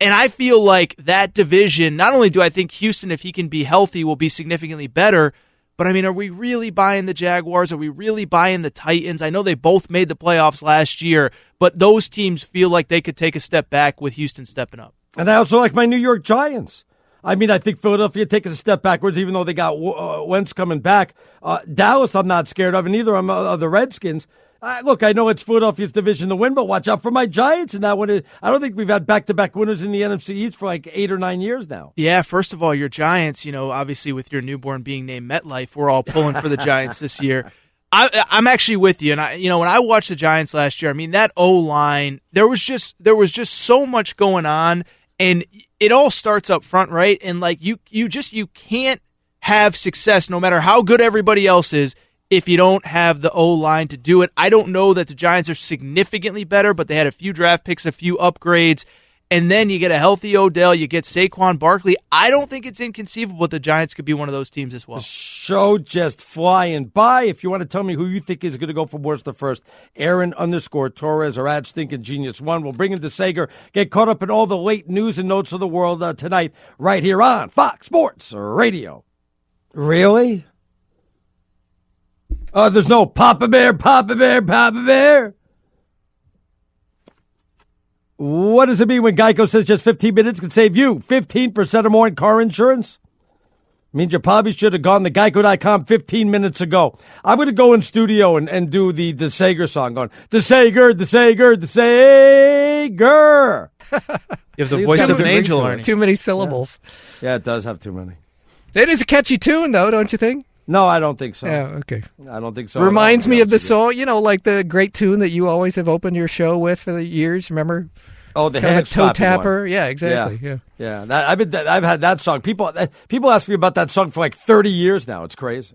And I feel like that division, not only do I think Houston, if he can be healthy, will be significantly better, but, I mean, are we really buying the Jaguars? Are we really buying the Titans? I know they both made the playoffs last year, but those teams feel like they could take a step back with Houston stepping up. And I also like my New York Giants. I mean, I think Philadelphia takes a step backwards, even though they got uh, Wentz coming back. Uh, Dallas I'm not scared of, and neither am uh, the Redskins. Uh, look, I know it's Philadelphia's division to win, but watch out for my Giants in that one. I don't think we've had back-to-back winners in the N F C East for like eight or nine years now. Yeah, first of all, your Giants, you know, obviously with your newborn being named MetLife, we're all pulling for the Giants this year. I, I'm actually with you, and I, you know, when I watched the Giants last year, I mean, that O-line, there was just there was just so much going on, and it all starts up front, right? And like you, you just you can't have success no matter how good everybody else is if you don't have the O-line to do it. I don't know that the Giants are significantly better, but they had a few draft picks, a few upgrades, and then you get a healthy Odell, you get Saquon Barkley. I don't think it's inconceivable that the Giants could be one of those teams as well. Show just flying by. If you want to tell me who you think is going to go from worst to first, Aaron underscore Torres or at Stinkin' Genius One. We'll bring in DeSager, get caught up in all the late news and notes of the world uh, tonight right here on Fox Sports Radio. Really? Uh, there's no Papa Bear, Papa Bear, Papa Bear. What does it mean when Geico says just fifteen minutes can save you fifteen percent or more in car insurance? It means you probably should have gone to Geico dot com fifteen minutes ago. I'm going to go in studio and, and do the DeSager song going, DeSager, DeSager, DeSager. You have the voice of an angel, Arnie. Too many syllables. Yeah. yeah, it does have too many. It is a catchy tune, though, don't you think? No, I don't think so. Yeah, okay. I don't think so. Reminds me of the song, you know, like the great tune that you always have opened your toe with for the years. Remember? Oh, the hand toe tapper. One. Yeah, exactly. Yeah, yeah. yeah. That, I've been. That, I've had that song. People, that, people ask me about that song for like thirty years now. It's crazy.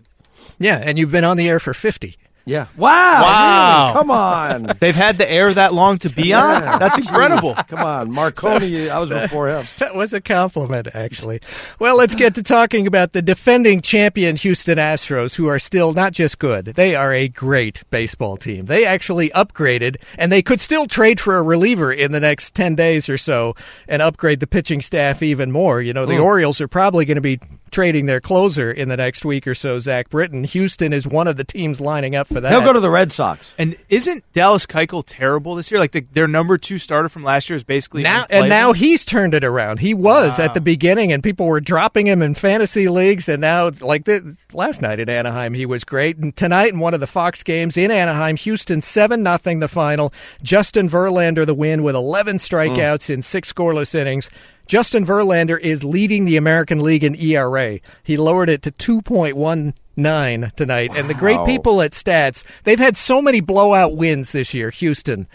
Yeah, and you've been on the air for fifty. Yeah. Wow. Wow. Really? Come on. They've had the air that long to be on? Yeah. That's incredible. Come on. Marconi, I was before him. That was a compliment, actually. Well, let's get to talking about the defending champion Houston Astros, who are still not just good. They are a great baseball team. They actually upgraded, and they could still trade for a reliever in the next ten days or so and upgrade the pitching staff even more. You know, the Ooh. Orioles are probably going to be trading their closer in the next week or so, Zach Britton. Houston is one of the teams lining up for that. He'll go to the Red Sox. And isn't Dallas Keuchel terrible this year? Like the, their number two starter from last year is basically now, and now he's turned it around. He was wow. at the beginning, and people were dropping him in fantasy leagues. And now, like the, last night at Anaheim, he was great. And tonight in one of the Fox games in Anaheim, Houston seven nothing the final. Justin Verlander the win with eleven strikeouts mm. in six scoreless innings. Justin Verlander is leading the American League in E R A. He lowered it to two point one nine tonight. Wow. And the great people at Stats, they've had so many blowout wins this year, Houston.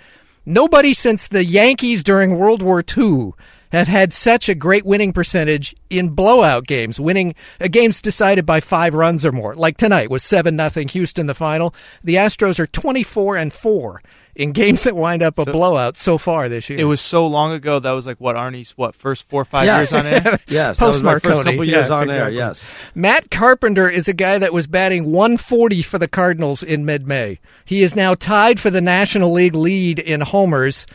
Nobody since the Yankees during World War Two have had such a great winning percentage in blowout games, winning uh, games decided by five runs or more. Like tonight was seven nothing Houston the final. The Astros are twenty-four and four in games that wind up a so, blowout so far this year. It was so long ago. That was like what Arnie's what first four or five yeah. years on air? Yes. Post Marconi. First couple years yeah, on exactly. air, yes. Matt Carpenter is a guy that was batting one forty for the Cardinals in mid-May. He is now tied for the National League lead in homers,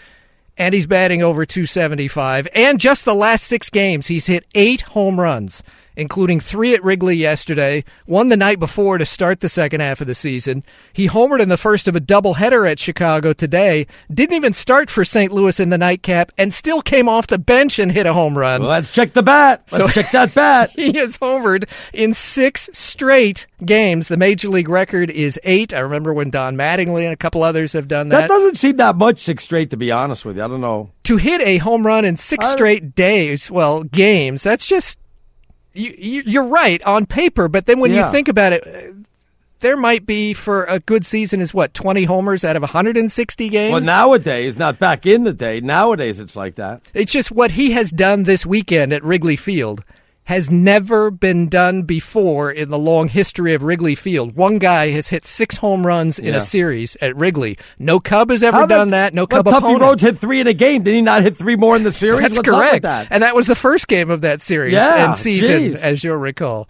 and he's batting over two seventy-five. And just the last six games, he's hit eight home runs, including three at Wrigley yesterday, one the night before to start the second half of the season. He homered in the first of a doubleheader at Chicago today, didn't even start for Saint Louis in the nightcap, and still came off the bench and hit a home run. Well, let's check the bat. Let's so, check that bat. He has homered in six straight games. The Major League record is eight. I remember when Don Mattingly and a couple others have done that. That doesn't seem that much, six straight, to be honest with you. I don't know. To hit a home run in six I... straight days, well, games, that's just... You, you, you're right on paper, but then when yeah. you think about it, there might be for a good season is what, twenty homers out of one hundred sixty games? Well, nowadays, not back in the day, nowadays it's like that. It's just what he has done this weekend at Wrigley Field has never been done before in the long history of Wrigley Field. One guy has hit six home runs in yeah. a series at Wrigley. No Cub has ever How done that. that. No Cub opponent. Tuffy Rhodes hit three in a game. Did he not hit three more in the series? That's What's correct. Up with that? And that was the first game of that series yeah, and season, geez. as you'll recall.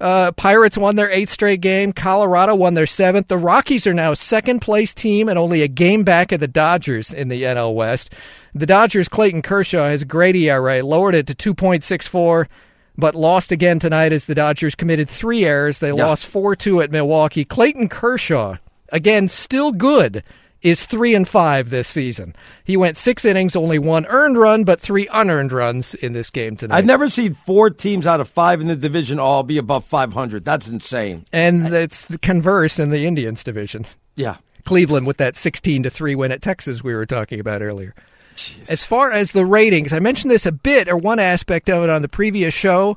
Uh, Pirates won their eighth straight game. Colorado won their seventh. The Rockies are now a second-place team and only a game back of the Dodgers in the N L West. The Dodgers' Clayton Kershaw has a great E R A, lowered it to two point six four. But lost again tonight as the Dodgers committed three errors. They yeah. lost four two at Milwaukee. Clayton Kershaw, again, still good, is three and five this season. He went six innings, only one earned run, but three unearned runs in this game tonight. I've never seen four teams out of five in the division all be above five hundred. That's insane. And I... it's the converse in the Indians division. Yeah. Cleveland with that sixteen to three win at Texas we were talking about earlier. Jeez. As far as the ratings, I mentioned this a bit or one aspect of it on the previous show.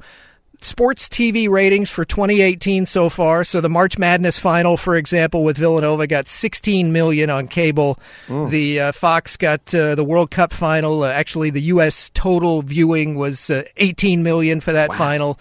Sports T V ratings for twenty eighteen so far. So the March Madness final, for example, with Villanova got sixteen million on cable. Mm. The uh, Fox got uh, the World Cup final. Uh, actually, the U S total viewing was uh, eighteen million for that wow. final.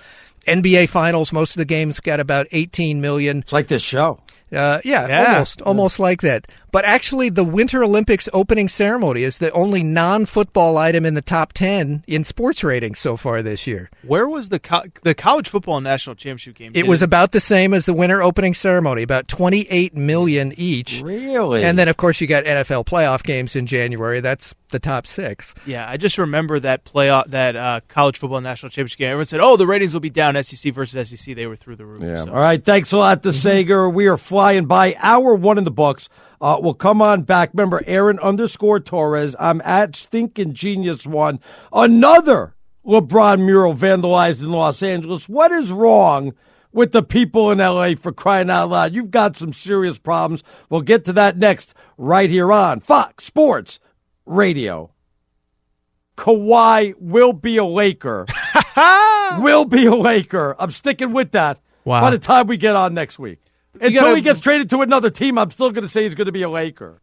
N B A finals, most of the games got about eighteen million. It's like this show. Uh, yeah, yeah, almost, almost like that. But actually, the Winter Olympics opening ceremony is the only non-football item in the top ten in sports ratings so far this year. Where was the co- the college football national championship game? It was it? about the same as the winter opening ceremony, about twenty-eight million each. Really? And then, of course, you got N F L playoff games in January. That's the top six. Yeah, I just remember that playoff, that uh, college football national championship game. Everyone said, "Oh, the ratings will be down." S E C versus S E C, they were through the roof. Yeah. So. All right, thanks a lot to Sager. We are flying. And by hour one in the books, uh, we'll come on back. Remember, Aaron underscore Torres. I'm at Stinkin' Genius One. Another LeBron mural vandalized in Los Angeles. What is wrong with the people in L A for crying out loud? You've got some serious problems. We'll get to that next right here on Fox Sports Radio. Kawhi will be a Laker. will be a Laker. I'm sticking with that. Wow. By the time we get on next week. You Until gotta, he gets traded to another team, I'm still going to say he's going to be a Laker.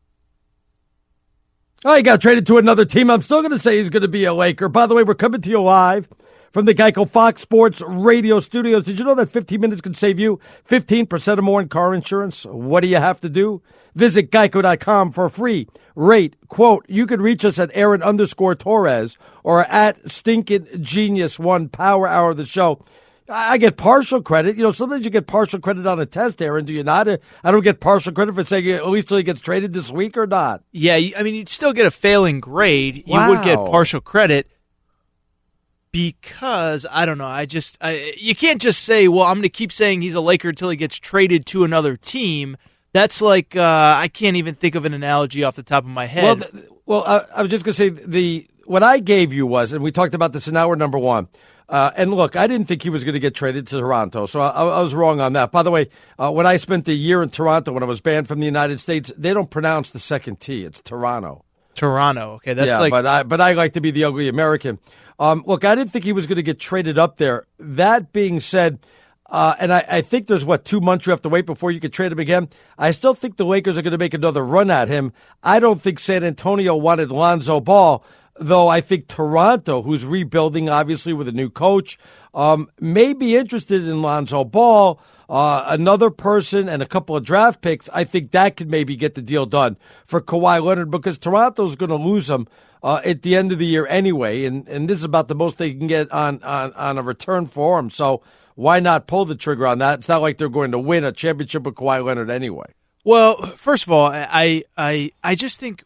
Oh, he got traded to another team. I'm still going to say he's going to be a Laker. By the way, we're coming to you live from the Geico Fox Sports Radio Studios. Did you know that fifteen minutes can save you fifteen percent or more in car insurance? What do you have to do? Visit geico dot com for a free rate quote. You can reach us at Aaron underscore Torres or at Stinkin' Genius One Power Hour of the show. I get partial credit. You know, sometimes you get partial credit on a test, Aaron, do you not? I don't get partial credit for saying at least till he gets traded this week or not. Yeah, I mean, you'd still get a failing grade. Wow. You would get partial credit because, I don't know, I just, I, you can't just say, well, I'm going to keep saying he's a Laker until he gets traded to another team. That's like, uh, I can't even think of an analogy off the top of my head. Well, th- well I, I was just going to say, the what I gave you was, and we talked about this in hour number one, Uh, and look, I didn't think he was going to get traded to Toronto, so I, I was wrong on that. By the way, uh, when I spent a year in Toronto when I was banned from the United States, they don't pronounce the second T. It's Toronto. Toronto. Okay, that's yeah, like... but I, but I like to be the ugly American. Um, look, I didn't think he was going to get traded up there. That being said, Uh, and I, I think there's, what, two months you have to wait before you can trade him again. I still think the Lakers are going to make another run at him. I don't think San Antonio wanted Lonzo Ball, though I think Toronto, who's rebuilding, obviously, with a new coach, um, may be interested in Lonzo Ball, uh, another person, and a couple of draft picks. I think that could maybe get the deal done for Kawhi Leonard because Toronto's going to lose him Uh, at the end of the year anyway, and, and this is about the most they can get on, on, on a return for him. So why not pull the trigger on that? It's not like they're going to win a championship with Kawhi Leonard anyway. Well, first of all, I I I just think,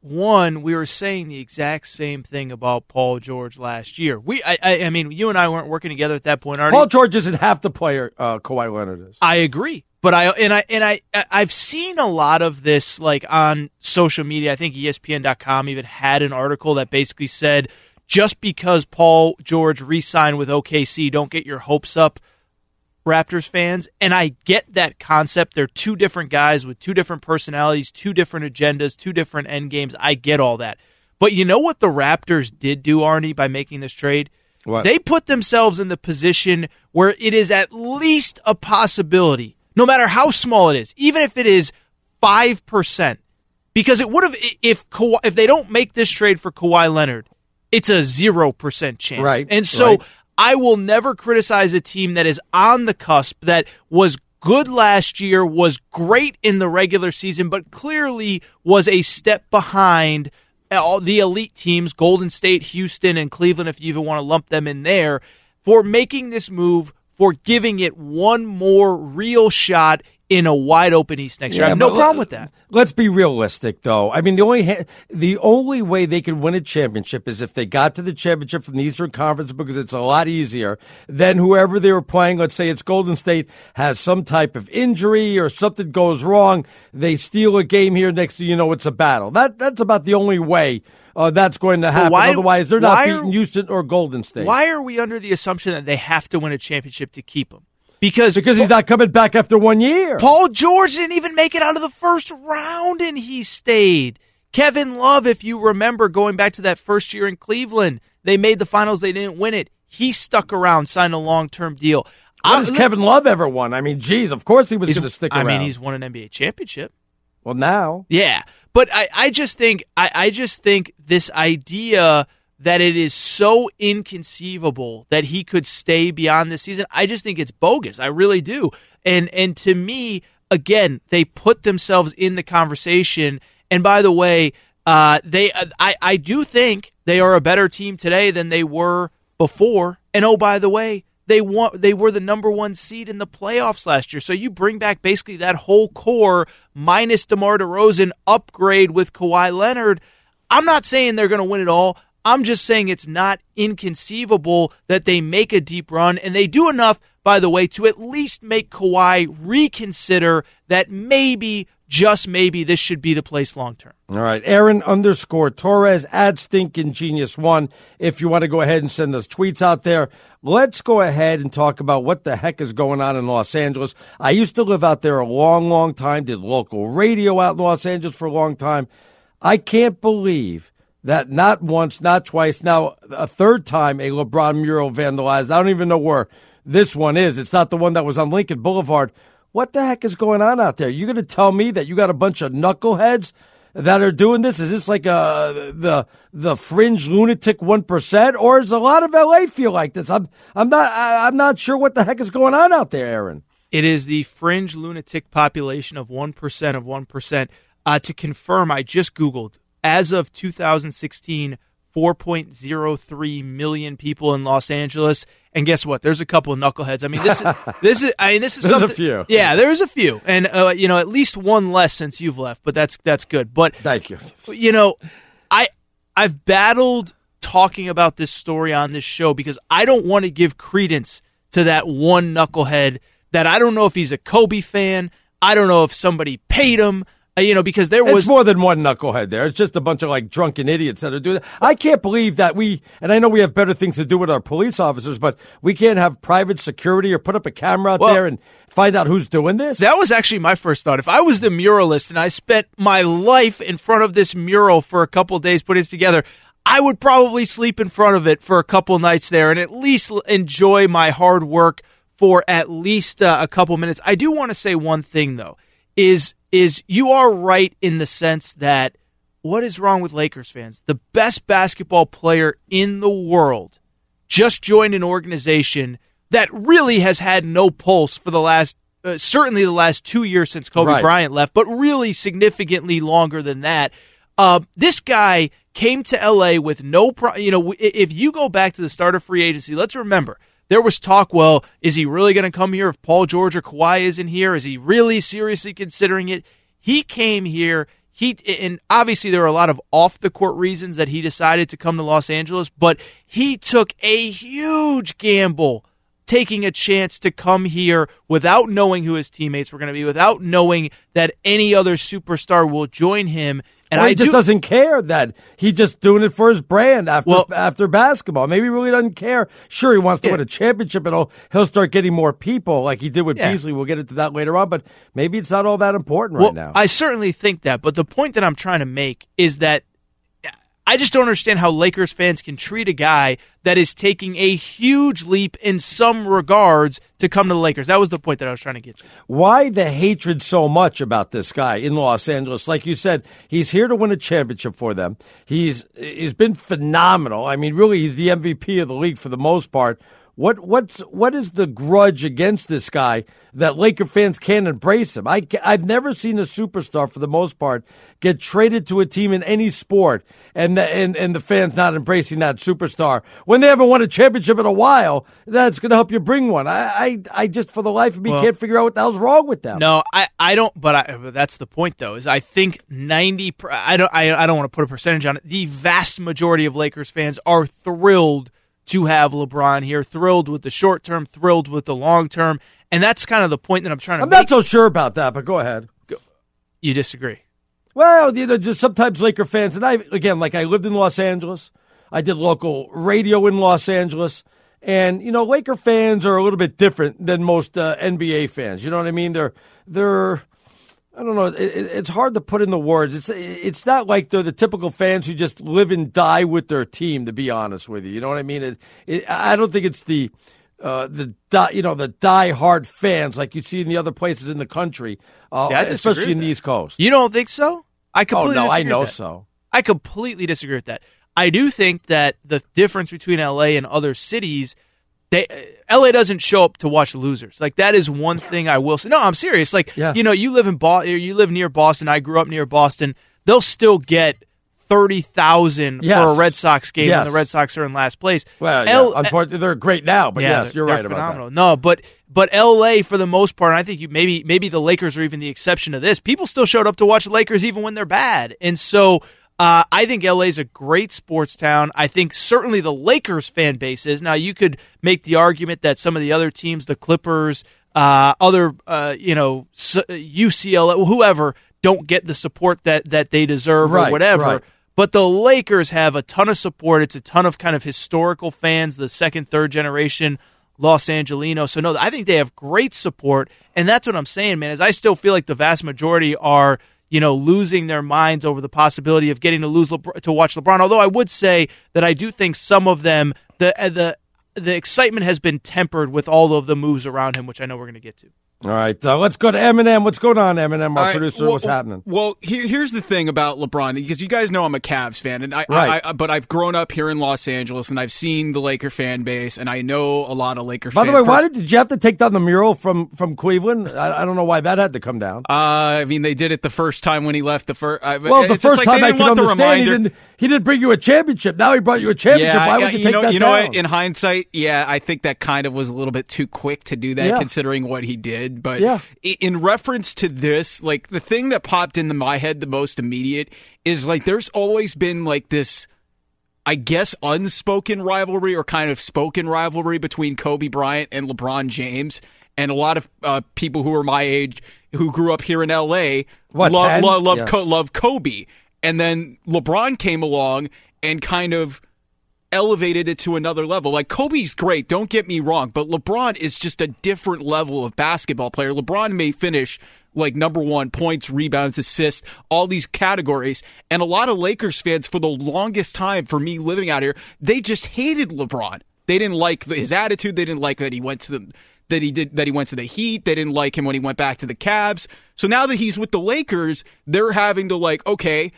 one, we were saying the exact same thing about Paul George last year. We I I, I mean, you and I weren't working together at that point, Artie. Paul George isn't half the player uh, Kawhi Leonard is. I agree. But I and I and I I've seen a lot of this, like, on social media. I think E S P N dot com even had an article that basically said just because Paul George re-signed with O K C, don't get your hopes up, Raptors fans. And I get that concept. They're two different guys with two different personalities, two different agendas, two different end games. I get all that. But you know what the Raptors did do, Arnie, by making this trade? What? They put themselves in the position where it is at least a possibility. No matter how small it is, even if it is five percent, because it would have, if Kawhi, if they don't make this trade for Kawhi Leonard, it's a zero percent chance. Right, and so right. I will never criticize a team that is on the cusp, that was good last year, was great in the regular season, but clearly was a step behind all the elite teams, Golden State, Houston, and Cleveland, if you even want to lump them in there, for making this move, for giving it one more real shot in a wide-open East next year. I have no problem with that. Let's be realistic, though. I mean, the only ha- the only way they could win a championship is if they got to the championship from the Eastern Conference, because it's a lot easier than whoever they were playing. Let's say it's Golden State, has some type of injury or something goes wrong. They steal a game here. Next thing you know, it's a battle. That That's about the only way Uh, that's going to happen. Why, Otherwise, they're not beating are, Houston or Golden State. Why are we under the assumption that they have to win a championship to keep him? Because because he's not coming back after one year. Paul George didn't even make it out of the first round, and he stayed. Kevin Love, if you remember, going back to that first year in Cleveland, they made the finals. They didn't win it. He stuck around, signed a long-term deal. What has Kevin Love ever won? I mean, geez, of course he was going to stick around. I mean, he's won an N B A championship. Well, now. Yeah. But I, I just think I, I just think this idea that it is so inconceivable that he could stay beyond this season, I just think it's bogus. I really do. And and to me, again, they put themselves in the conversation. And by the way, uh, they I, I do think they are a better team today than they were before. And oh, by the way, they want, they were the number one seed in the playoffs last year. So you bring back basically that whole core minus DeMar DeRozan, upgrade with Kawhi Leonard. I'm not saying they're going to win it all. I'm just saying it's not inconceivable that they make a deep run, and they do enough, by the way, to at least make Kawhi reconsider that maybe, just maybe, this should be the place long term. All right. Aaron underscore Torres at Stinkin' Genius One. If you want to go ahead and send us tweets out there. Let's go ahead and talk about what the heck is going on in Los Angeles. I used to live out there a long, long time, did local radio out in Los Angeles for a long time. I can't believe that not once, not twice, now a third time a LeBron mural vandalized. I don't even know where this one is. It's not the one that was on Lincoln Boulevard. What the heck is going on out there? You're going to tell me that you got a bunch of knuckleheads that are doing this? Is this like a, the the fringe lunatic one percent, or is a lot of L A feel like this? I'm I'm not I, I'm not sure what the heck is going on out there, Aaron. It is the fringe lunatic population of one percent of one percent. Uh, to confirm, I just Googled, as of two thousand sixteen, four point zero three million people in Los Angeles, and guess what? There's a couple of knuckleheads. I mean, this is this is I mean, this is there's something, a few. Yeah, there is a few, and uh, you know, at least one less since you've left, but that's that's good. But thank you. You know, I I've battled talking about this story on this show because I don't want to give credence to that one knucklehead. That I don't know if he's a Kobe fan. I don't know if somebody paid him. You know, because there was it's more than one knucklehead there. It's just a bunch of like drunken idiots that are doing it. I can't believe that we, and I know we have better things to do with our police officers, but we can't have private security or put up a camera out well, there and find out who's doing this. That was actually my first thought. If I was the muralist and I spent my life in front of this mural for a couple of days putting it together, I would probably sleep in front of it for a couple nights there and at least enjoy my hard work for at least uh, a couple minutes. I do want to say one thing, though, is is you are right in the sense that what is wrong with Lakers fans? The best basketball player in the world just joined an organization that really has had no pulse for the last, uh, certainly the last two years since Kobe right. Bryant left, but really significantly longer than that. Uh, this guy came to L A with no pro- you know, if you go back to the start of free agency, let's remember, there was talk, well, is he really going to come here if Paul George or Kawhi isn't here? Is he really seriously considering it? He came here. He and obviously there were a lot of off-the-court reasons that he decided to come to Los Angeles, but he took a huge gamble taking a chance to come here without knowing who his teammates were going to be, without knowing that any other superstar will join him. And well, he I just do, doesn't care that he's just doing it for his brand after well, after basketball. Maybe he really doesn't care. Sure, he wants to yeah. win a championship, and he'll, he'll start getting more people like he did with yeah. Beasley. We'll get into that later on, but maybe it's not all that important well, right now. I certainly think that, but the point that I'm trying to make is that I just don't understand how Lakers fans can treat a guy that is taking a huge leap in some regards to come to the Lakers. That was the point that I was trying to get to. Why the hatred so much about this guy in Los Angeles? Like you said, he's here to win a championship for them. He's he's been phenomenal. I mean, really, he's the M V P of the league for the most part. What what's what is the grudge against this guy that Laker fans can't embrace him? I, I've never seen a superstar, for the most part, get traded to a team in any sport and and, and the fans not embracing that superstar. When they haven't won a championship in a while, that's going to help you bring one. I, I I just, for the life of me, well, can't figure out what the hell's wrong with them. No, I, I don't, but, I, but that's the point, though, is I think ninety I don't, I, I don't want to put a percentage on it. The vast majority of Lakers fans are thrilled to have LeBron here, thrilled with the short term, thrilled with the long term, and that's kind of the point that I'm trying to I'm make. I'm not so sure about that, but go ahead. You disagree? Well, you know, just sometimes Laker fans, and I, again, like I lived in Los Angeles, I did local radio in Los Angeles, and, you know, Laker fans are a little bit different than most uh, N B A fans, you know what I mean? They're, they're, I don't know, it, it's hard to put in the words. It's it's not like they're the typical fans who just live and die with their team, to be honest with you. You know what I mean? It, it, I don't think it's the, uh, the die, you know, the die-hard fans like you see in the other places in the country, uh, see, I especially in the East Coast. You don't think so? I completely disagree. Oh, no, disagree I know with that. so. I completely disagree with that. I do think that the difference between L A and other cities, They, L A doesn't show up to watch losers. Like, that is one thing I will say. No, I'm serious. Like, yeah. you know, you live in Bo- you live near Boston. I grew up near Boston. They'll still get thirty thousand yes. for a Red Sox game yes. when the Red Sox are in last place. Well, yeah. L- Unfortunately, they're great now, but yeah, yes, you're right phenomenal. about that. No, but but L A, for the most part, and I think you maybe maybe the Lakers are even the exception to this, people still showed up to watch the Lakers even when they're bad. And so Uh, I think L A is a great sports town. I think certainly the Lakers fan base is. Now, you could make the argument that some of the other teams, the Clippers, uh, other, uh, you know, U C L A, whoever, don't get the support that, that they deserve right, or whatever. Right. But the Lakers have a ton of support. It's a ton of kind of historical fans, the second, third generation Los Angelino. So, no, I think they have great support. And that's what I'm saying, man, is I still feel like the vast majority are – you know, losing their minds over the possibility of getting to lose LeBron, to watch LeBron. Although I would say that I do think some of them, the the the excitement has been tempered with all of the moves around him, which I know we're going to get to. All right, uh, let's go to Eminem. What's going on, Eminem, our I, producer? Well, what's happening? Well, here, here's the thing about LeBron, because you guys know I'm a Cavs fan, and I, right. I, I but I've grown up here in Los Angeles, and I've seen the Laker fan base, and I know a lot of Laker fans. By the way, why did, did you have to take down the mural from, from Cleveland? I, I don't know why that had to come down. Uh, I mean, they did it the first time when he left. The first, well, the first like time I can want understand, he didn't, he didn't bring you a championship. Now he brought you a championship. Yeah, why yeah, would you, you take know, that you down? You know, in hindsight, yeah, I think that kind of was a little bit too quick to do that, yeah. considering what he did. But yeah. in reference to this, like, the thing that popped into my head the most immediate is, like, there's always been, like, this, I guess, unspoken rivalry or kind of spoken rivalry between Kobe Bryant and LeBron James. And a lot of uh, people who are my age who grew up here in L A What, love, love, love, yes. co- love Kobe. And then LeBron came along and kind of elevated it to another level. Like, Kobe's great, don't get me wrong, but LeBron is just a different level of basketball player. LeBron may finish like number one points, rebounds, assists, all these categories, and a lot of Lakers fans for the longest time, for me living out here, they just hated LeBron. They didn't like his attitude. They didn't like that he went to the that he did that he went to the Heat. They didn't like him when he went back to the Cavs. So now that he's with the Lakers, they're having to like, okay,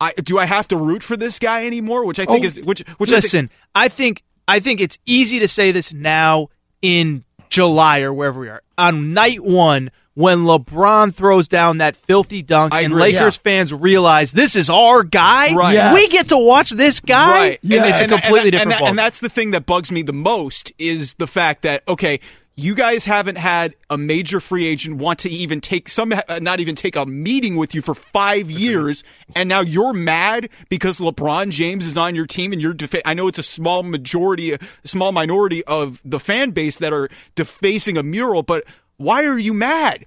I do I have to root for this guy anymore? Which I think oh, is which. Which listen, I think, I think I think it's easy to say this now in July or wherever we are on night one. When LeBron throws down that filthy dunk I and agree, Lakers yeah. fans realize this is our guy, right. yes. we get to watch this guy, right. yeah. and it's and, a completely and, different and, ball. And that's the thing that bugs me the most is the fact that, okay, you guys haven't had a major free agent want to even take some, not even take a meeting with you for five years, and now you're mad because LeBron James is on your team, and you're. Defa- I know it's a small majority, a small minority of the fan base that are defacing a mural, but. Why are you mad?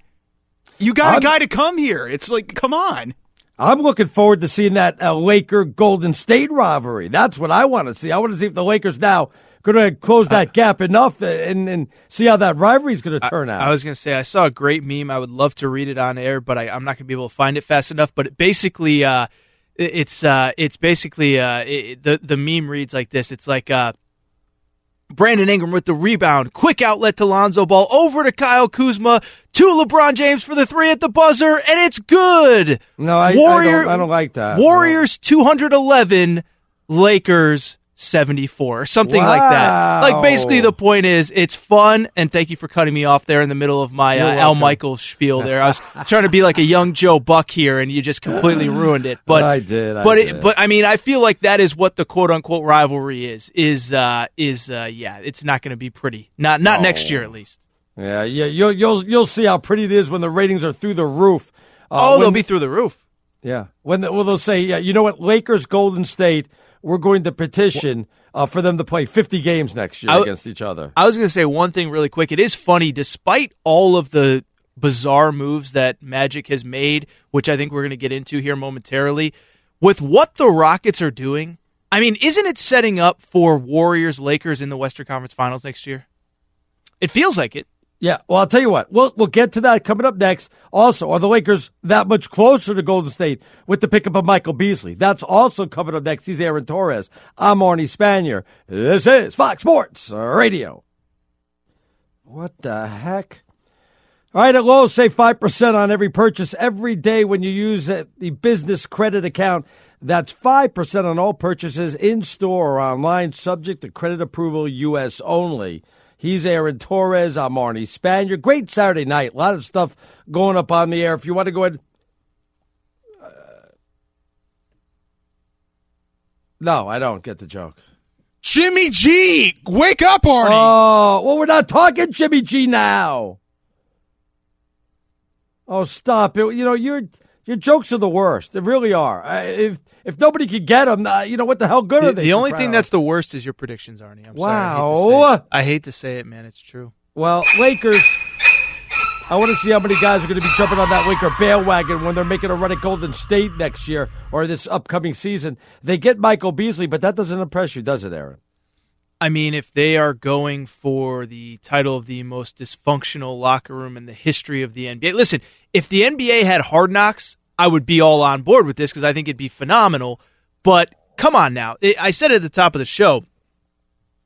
You got I'm, a guy to come here. It's like, come on. I'm looking forward to seeing that uh, Laker-Golden State rivalry. That's what I want to see. I want to see if the Lakers now going to close that uh, gap enough and, and see how that rivalry is going to turn I, out. I was going to say, I saw a great meme. I would love to read it on air, but I, I'm not going to be able to find it fast enough. But it basically, uh, it, it's uh, it's basically, uh, it, the, the meme reads like this. It's like... Uh, Brandon Ingram with the rebound. Quick outlet to Lonzo Ball. Over to Kyle Kuzma. To LeBron James for the three at the buzzer. And it's good. No, I, Warrior, I, don't, I don't like that. Warriors no. two eleven, Lakers seventy-four. Something wow. like that. Like, basically the point is, it's fun. And thank you for cutting me off there in the middle of my uh, Al Michaels spiel there. I was trying to be like a young Joe Buck here, and you just completely ruined it. But I did. I but, did. It, but, I mean, I feel like that is what the quote-unquote rivalry is. Is, uh, is uh, yeah, it's not going to be pretty. Not not oh. next year, at least. Yeah, yeah. You'll, you'll, you'll see how pretty it is when the ratings are through the roof. Uh, oh, when, they'll be through the roof. Yeah. When the, well, they'll say, yeah, you know what, Lakers, Golden State, we're going to petition uh, for them to play fifty games next year w- against each other. I was going to say one thing really quick. It is funny, despite all of the bizarre moves that Magic has made, which I think we're going to get into here momentarily, with what the Rockets are doing, I mean, isn't it setting up for Warriors-Lakers in the Western Conference Finals next year? It feels like it. Yeah, well, I'll tell you what. We'll, we'll get to that coming up next. Also, are the Lakers that much closer to Golden State with the pickup of Michael Beasley? That's also coming up next. He's Aaron Torres. I'm Arnie Spanier. This is Fox Sports Radio. What the heck? All right, at Lowe's, save five percent on every purchase every day when you use the business credit account. That's five percent on all purchases in-store or online, subject to credit approval, U S only. He's Aaron Torres. I'm Arnie Spanier. Great Saturday night. A lot of stuff going up on the air. If you want to go ahead. Uh, no, I don't get the joke. Jimmy G. Wake up, Arnie. Oh, well, we're not talking Jimmy G now. Oh, stop it. You know, your your jokes are the worst. They really are. If if nobody could get them, you know, what the hell good the, are they? The only thing that's the worst is your predictions, Arnie. I'm wow. sorry. I hate, I hate to say it, man. It's true. Well, Lakers, I want to see how many guys are going to be jumping on that Laker bandwagon when they're making a run at Golden State next year or this upcoming season. They get Michael Beasley, but that doesn't impress you, does it, Aaron? I mean, if they are going for the title of the most dysfunctional locker room in the history of the N B A. Listen, if the N B A had Hard Knocks, I would be all on board with this because I think it'd be phenomenal. But come on now. I said at the top of the show,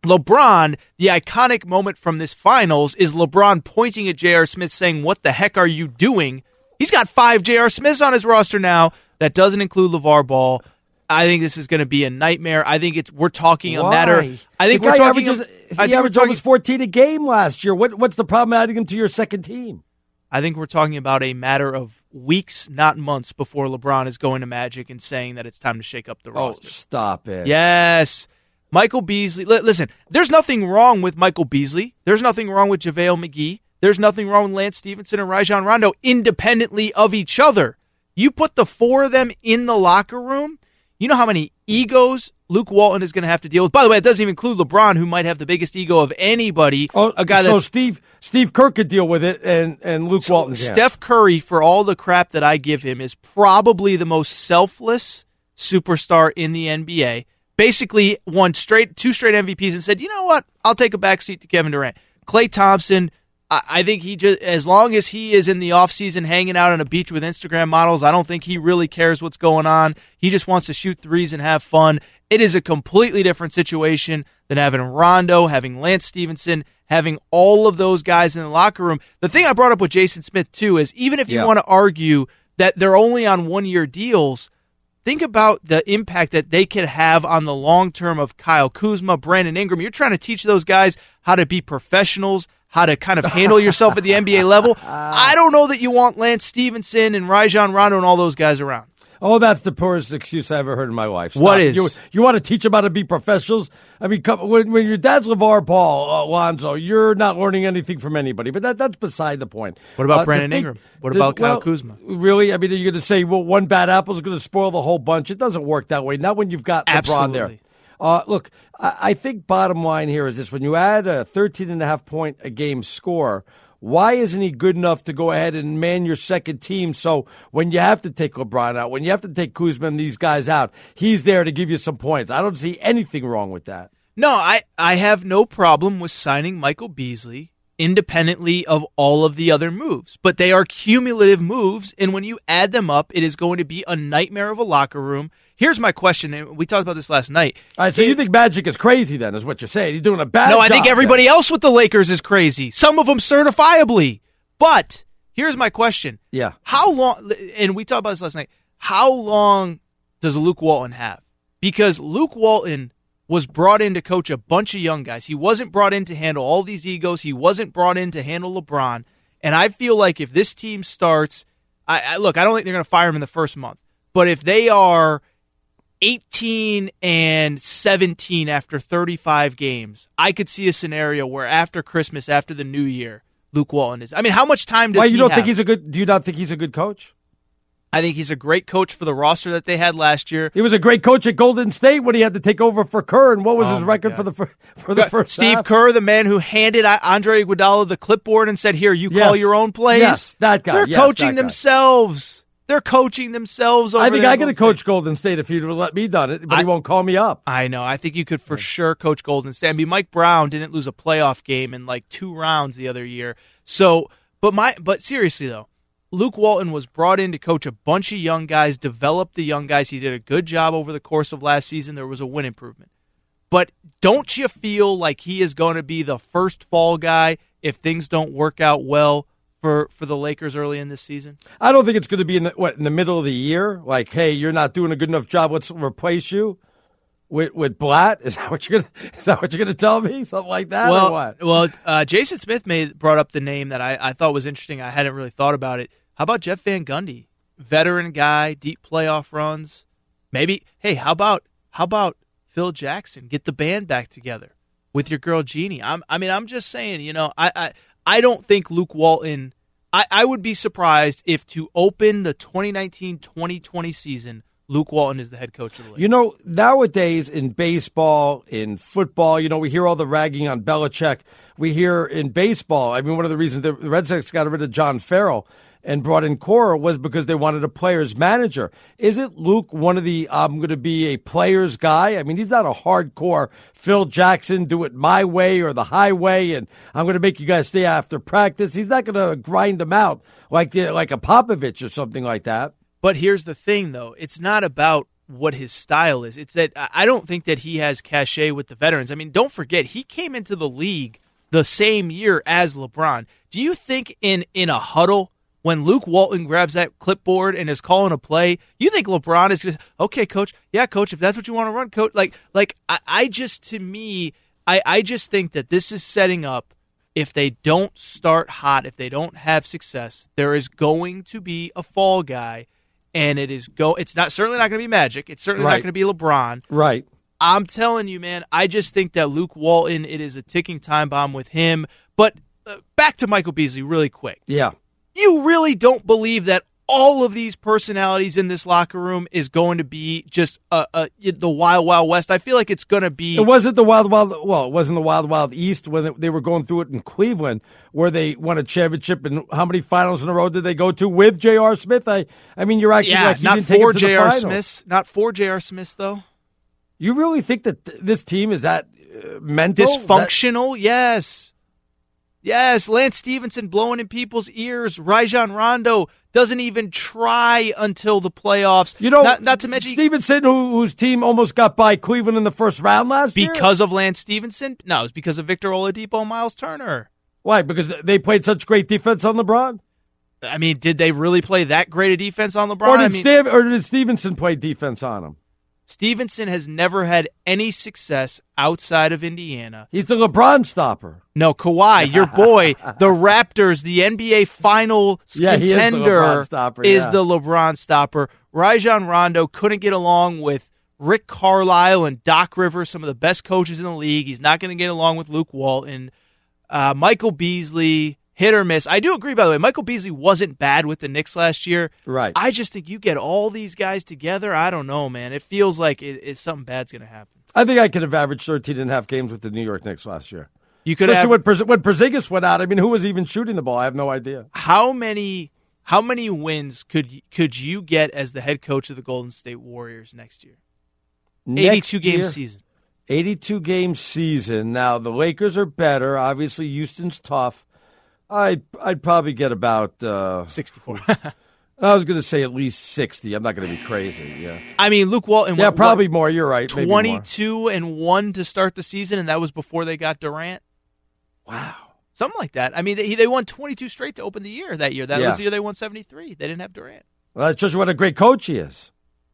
LeBron, the iconic moment from this finals is LeBron pointing at J R. Smith saying, what the heck are you doing? He's got five J R. Smiths on his roster now. That doesn't include LeVar Ball. I think this is going to be a nightmare. I think it's we're talking Why? a matter. I think we're talking. Averages, a, I he think averaged almost fourteen a game last year. What what's the problem adding him to your second team? I think we're talking about a matter of weeks, not months, before LeBron is going to Magic and saying that it's time to shake up the roster. Oh, stop it! Yes, Michael Beasley. L- listen, there's nothing wrong with Michael Beasley. There's nothing wrong with JaVale McGee. There's nothing wrong with Lance Stevenson and Rajon Rondo independently of each other. You put the four of them in the locker room. You know how many egos Luke Walton is going to have to deal with? By the way, it doesn't even include LeBron, who might have the biggest ego of anybody. Oh, a guy so Steve Steve Kerr could deal with it, and, and Luke so Walton can. Steph Curry, for all the crap that I give him, is probably the most selfless superstar in the N B A. Basically won straight two straight M V Ps and said, you know what, I'll take a backseat to Kevin Durant. Klay Thompson, I, I think he just as long as he is in the offseason hanging out on a beach with Instagram models, I don't think he really cares what's going on. He just wants to shoot threes and have fun. It is a completely different situation than having Rondo, having Lance Stevenson, having all of those guys in the locker room. The thing I brought up with Jason Smith, too, is even if you yeah. want to argue that they're only on one-year deals, think about the impact that they could have on the long term of Kyle Kuzma, Brandon Ingram. You're trying to teach those guys how to be professionals, how to kind of handle yourself at the N B A level. I don't know that you want Lance Stevenson and Rajon Rondo and all those guys around. Oh, that's the poorest excuse I ever heard in my life. Stop. What is? You, you want to teach them how to be professionals? I mean, come, when, when your dad's LeVar Ball, uh, Lonzo, you're not learning anything from anybody. But that that's beside the point. What about uh, Brandon think, Ingram? What to, about Kyle well, Kuzma? Really? I mean, are you going to say, well, one bad apple is going to spoil the whole bunch? It doesn't work that way. Not when you've got Absolutely. LeBron there. Uh, look, I, I think bottom line here is this. When you add a thirteen and a half point a game score, why isn't he good enough to go ahead and man your second team? So when you have to take LeBron out, when you have to take Kuzma and these guys out, he's there to give you some points. I don't see anything wrong with that. No, I, I have no problem with signing Michael Beasley independently of all of the other moves. But they are cumulative moves, and when you add them up, it is going to be a nightmare of a locker room. Here's my question, and we talked about this last night. All right, so it, you think Magic is crazy then, is what you're saying. He's doing a bad job. No, I job think everybody then. else with the Lakers is crazy. Some of them certifiably. But here's my question. Yeah. How long, and we talked about this last night, how long does Luke Walton have? Because Luke Walton was brought in to coach a bunch of young guys. He wasn't brought in to handle all these egos. He wasn't brought in to handle LeBron. And I feel like if this team starts, I, I look, I don't think they're going to fire him in the first month. But if they are eighteen and seventeen after thirty-five games, I could see a scenario where after Christmas, after the new year, Luke Walton is. I mean, how much time does Why, you he don't have? Think he's a good, do you not think he's a good coach? I think he's a great coach for the roster that they had last year. He was a great coach at Golden State when he had to take over for Kerr, and what was oh his record God. for the for, for the first Steve half? Kerr, the man who handed Andre Iguodala the clipboard and said, here, you yes. call your own plays. Yes, that guy. They're yes, coaching themselves. They're coaching themselves over I think I could have coached Golden State if you'd have let me done it, but I, he won't call me up. I know. I think you could for sure coach Golden State. I mean, Mike Brown didn't lose a playoff game in like two rounds the other year. So, but my, but seriously though, Luke Walton was brought in to coach a bunch of young guys, develop the young guys. He did a good job over the course of last season. There was a win improvement. But don't you feel like he is going to be the first fall guy if things don't work out well for for the Lakers early in this season? I don't think it's going to be in the, what, in the middle of the year. Like, hey, you're not doing a good enough job. Let's replace you with with Blatt. Is that what you're gonna? Is that what you're gonna tell me? Something like that? Well, or what? well, uh, Jason Smith made brought up the name that I, I thought was interesting. I hadn't really thought about it. How about Jeff Van Gundy, veteran guy, deep playoff runs? Maybe. Hey, how about how about Phil Jackson? Get the band back together with your girl Jeannie. I'm, I mean, I'm just saying. You know, I. I I don't think Luke Walton I, – I would be surprised if to open the twenty nineteen twenty twenty season, Luke Walton is the head coach of the league. You know, nowadays in baseball, in football, you know, we hear all the ragging on Belichick. We hear in baseball, I mean, one of the reasons the Red Sox got rid of John Farrell and brought in Cora was because they wanted a player's manager. Isn't Luke one of the, I'm going to be a player's guy? I mean, he's not a hardcore Phil Jackson, do it my way or the highway, and I'm going to make you guys stay after practice. He's not going to grind them out like the, like a Popovich or something like that. But here's the thing, though. It's not about what his style is. It's that I don't think that he has cachet with the veterans. I mean, don't forget, he came into the league the same year as LeBron. Do you think in, in a huddle, when Luke Walton grabs that clipboard and is calling a play, you think LeBron is going to say, okay, coach, yeah, coach, if that's what you want to run, coach. Like, like I, I just, to me, I, I just think that this is setting up, if they don't start hot, if they don't have success, there is going to be a fall guy, and it is go. It's not certainly not going to be Magic. It's certainly right. not going to be LeBron. Right. I'm telling you, man, I just think that Luke Walton, it is a ticking time bomb with him. But uh, back to Michael Beasley really quick. Yeah. You really don't believe that all of these personalities in this locker room is going to be just uh, uh, the Wild Wild West? I feel like it's going to be... It wasn't the Wild Wild... Well, it wasn't the Wild Wild East when they were going through it in Cleveland where they won a championship, and how many finals in a row did they go to with J R. Smith? I I mean, you're acting yeah, like you didn't take it to J R. the finals. Not for J R. Smith, though. You really think that th- this team is that uh, mental? Dysfunctional, that- yes. Yes, Lance Stevenson blowing in people's ears, Rajon Rondo doesn't even try until the playoffs. You know, not, not to mention Stevenson, who, whose team almost got by Cleveland in the first round last because year because of Lance Stevenson. No, it was because of Victor Oladipo and Miles Turner. Why? Because they played such great defense on LeBron. I mean, did they really play that great a defense on LeBron? Or did, I mean, Stav- or did Stevenson play defense on him? Stevenson has never had any success outside of Indiana. He's the LeBron stopper. No, Kawhi, your boy, the Raptors, the N B A Finals yeah, contender, is the LeBron stopper. Is yeah. the LeBron stopper. Rajon Rondo couldn't get along with Rick Carlisle and Doc Rivers, some of the best coaches in the league. He's not going to get along with Luke Walton. Uh, Michael Beasley, hit or miss. I do agree, by the way, Michael Beasley wasn't bad with the Knicks last year. Right. I just think you get all these guys together, I don't know, man. It feels like it, it, something bad's going to happen. I think I could have averaged thirteen and a half games with the New York Knicks last year. You could Especially have, when, when Porzingis went out. I mean, who was even shooting the ball? I have no idea. How many how many wins could could you get as the head coach of the Golden State Warriors next year? Next eighty-two game year. season. eighty-two game season. Now, the Lakers are better. Obviously, Houston's tough. I'd, I'd probably get about... Uh, sixty-four. I was going to say at least sixty. I'm not going to be crazy, yeah. I mean, Luke Walton... Yeah, what, probably what, more. You're right. twenty-two and one to start the season, and that was before they got Durant. Wow. Something like that. I mean, they, they won twenty-two straight to open the year that year. That yeah. was the year they won seventy-three. They didn't have Durant. Well, that shows you what a great coach he is.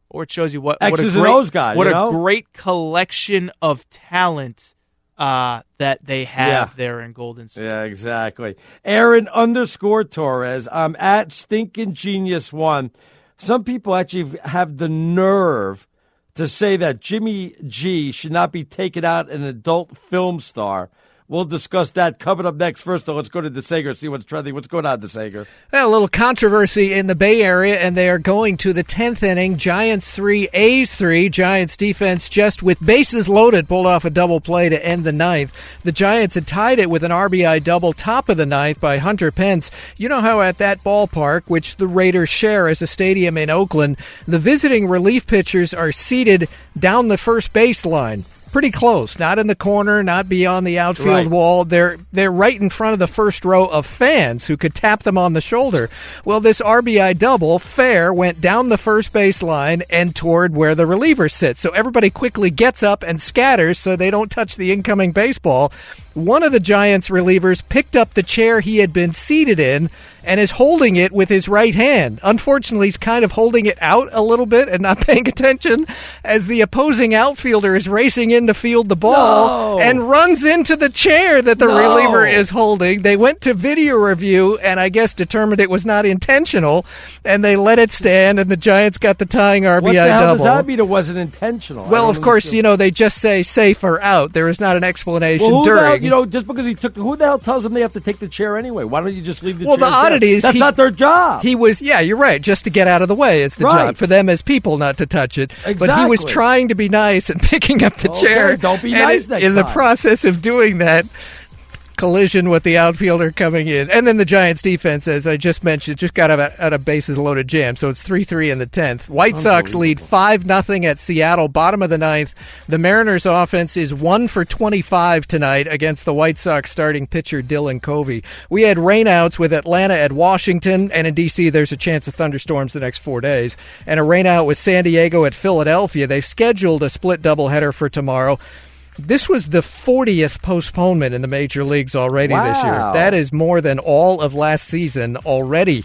Or it shows you what, what a, great, guy, what you know? a great collection of talent... Uh, that they have yeah. there in Golden State. Yeah, exactly. Aaron underscore Torres. I'm at Stinking Genius One. Some people actually have the nerve to say that Jimmy G should not be taken out an adult film star. We'll discuss that coming up next. First, though, let's go to DeSager, see what's trending. What's going on, DeSager? Well, a little controversy in the Bay Area, and they are going to the tenth inning. Giants three, A's three. Giants defense just with bases loaded pulled off a double play to end the ninth. The Giants had tied it with an R B I double top of the ninth by Hunter Pence. You know how at that ballpark, which the Raiders share as a stadium in Oakland, the visiting relief pitchers are seated down the first baseline. Pretty close, not in the corner, not beyond the outfield right. wall. They're they're right in front of the first row of fans who could tap them on the shoulder. Well, this R B I double, fair, went down the first baseline and toward where the reliever sits. So everybody quickly gets up and scatters so they don't touch the incoming baseball. One of the Giants relievers picked up the chair he had been seated in and is holding it with his right hand. Unfortunately, he's kind of holding it out a little bit and not paying attention as the opposing outfielder is racing in to field the ball no. and runs into the chair that the no. reliever is holding. They went to video review and I guess determined it was not intentional, and they let it stand, and the Giants got the tying R B I double. What the hell double. does that mean it wasn't intentional? Well, of course, understand. you know, they just say safe or out. There is not an explanation well, during. Hell, you know, just because he took, who the hell tells them they have to take the chair anyway? Why don't you just leave the well, chair? Well, the oddity there? is That's he, not their job. He was, yeah, you're right, just to get out of the way is the right. job for them as people not to touch it. Exactly. But he was trying to be nice and picking up the okay. chair. Chair, Don't be nice. It, next in time. the process of doing that, collision with the outfielder coming in, and then the Giants' defense, as I just mentioned, just got out of, out of bases loaded jam. So it's three three in the tenth. White Sox lead five nothing at Seattle. Bottom of the ninth. The Mariners' offense is one for twenty five tonight against the White Sox starting pitcher Dylan Covey. We had rainouts with Atlanta at Washington, and in D C there's a chance of thunderstorms the next four days, and a rainout with San Diego at Philadelphia. They've scheduled a split doubleheader for tomorrow. This was the fortieth postponement in the major leagues already wow. this year. That is more than all of last season already.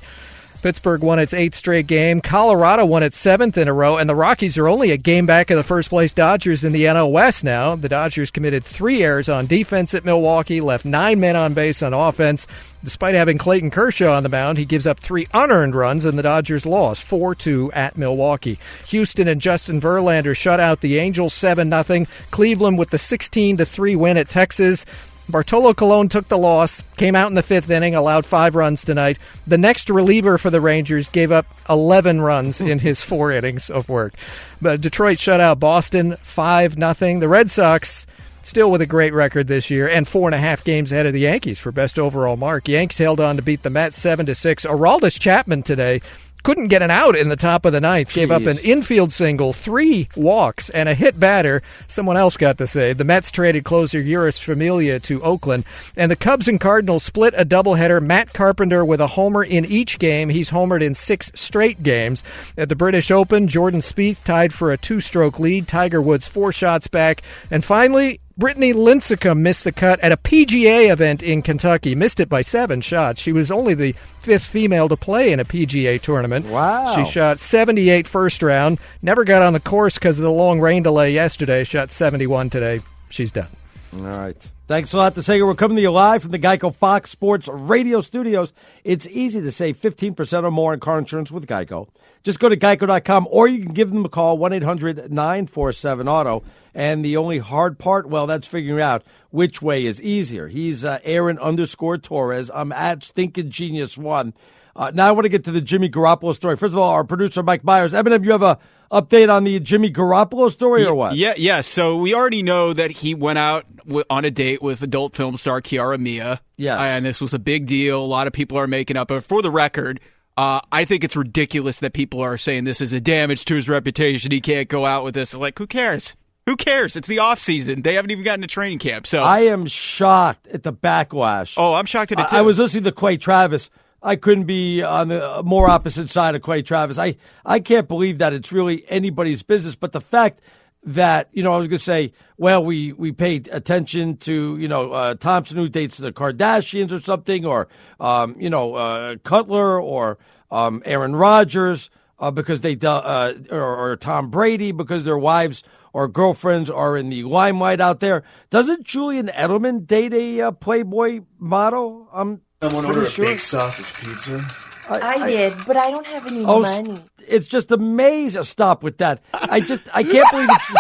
Pittsburgh won its eighth straight game. Colorado won its seventh in a row, and the Rockies are only a game back of the first-place Dodgers in the N L West now. The Dodgers committed three errors on defense at Milwaukee, left nine men on base on offense. Despite having Clayton Kershaw on the mound, he gives up three unearned runs, and the Dodgers lost four two at Milwaukee. Houston and Justin Verlander shut out the Angels seven nothing. Cleveland with the sixteen to three win at Texas. Bartolo Colon took the loss, came out in the fifth inning, allowed five runs tonight. The next reliever for the Rangers gave up eleven runs in his four innings of work. But Detroit shut out Boston five nothing. The Red Sox still with a great record this year and four and a half games ahead of the Yankees for best overall mark. Yanks held on to beat the Mets seven to six. Aroldis Chapman today couldn't get an out in the top of the ninth. Jeez. Gave up an infield single, three walks, and a hit batter. Someone else got the save. The Mets traded closer Uris Familia to Oakland. And the Cubs and Cardinals split a doubleheader. Matt Carpenter with a homer in each game. He's homered in six straight games. At the British Open, Jordan Spieth tied for a two-stroke lead. Tiger Woods four shots back. And finally, Brittany Lincecum missed the cut at a P G A event in Kentucky. Missed it by seven shots. She was only the fifth female to play in a P G A tournament. Wow. She shot seventy-eight first round. Never got on the course because of the long rain delay yesterday. Shot seventy-one today. She's done. All right. Thanks a lot to Sager. We're coming to you live from the Geico Fox Sports Radio Studios. It's easy to save fifteen percent or more on car insurance with Geico. Just go to geico dot com, or you can give them a call, one eight hundred nine four seven auto. And the only hard part, well, that's figuring out which way is easier. He's uh, Aaron underscore Torres. I'm at Stinking Genius One. Uh, now I want to get to the Jimmy Garoppolo story. First of all, our producer, Mike Myers. Eminem, you have a update on the Jimmy Garoppolo story or what? Yeah, yeah. So we already know that he went out w- on a date with adult film star Kiara Mia. Yes. And this was a big deal. A lot of people are making up. But for the record, Uh, I think it's ridiculous that people are saying this is a damage to his reputation. He can't go out with this. Like, who cares? Who cares? It's the off season. They haven't even gotten to training camp. So I am shocked at the backlash. Oh, I'm shocked at it too. I, I was listening to Quay Travis. I couldn't be on the more opposite side of Quay Travis. I, I can't believe that it's really anybody's business. But the fact that, you know, I was going to say, well, we, we paid attention to, you know, uh, Thompson, who dates the Kardashians or something, or, um, you know, uh, Cutler or um, Aaron Rodgers uh, because they uh, or, or Tom Brady because their wives or girlfriends are in the limelight out there. Doesn't Julian Edelman date a uh, Playboy model? I'm Someone ordered a sure. big sausage pizza. I, I did, I, but I don't have any oh, money. It's just amazing. Stop with that. I just, I can't believe it's,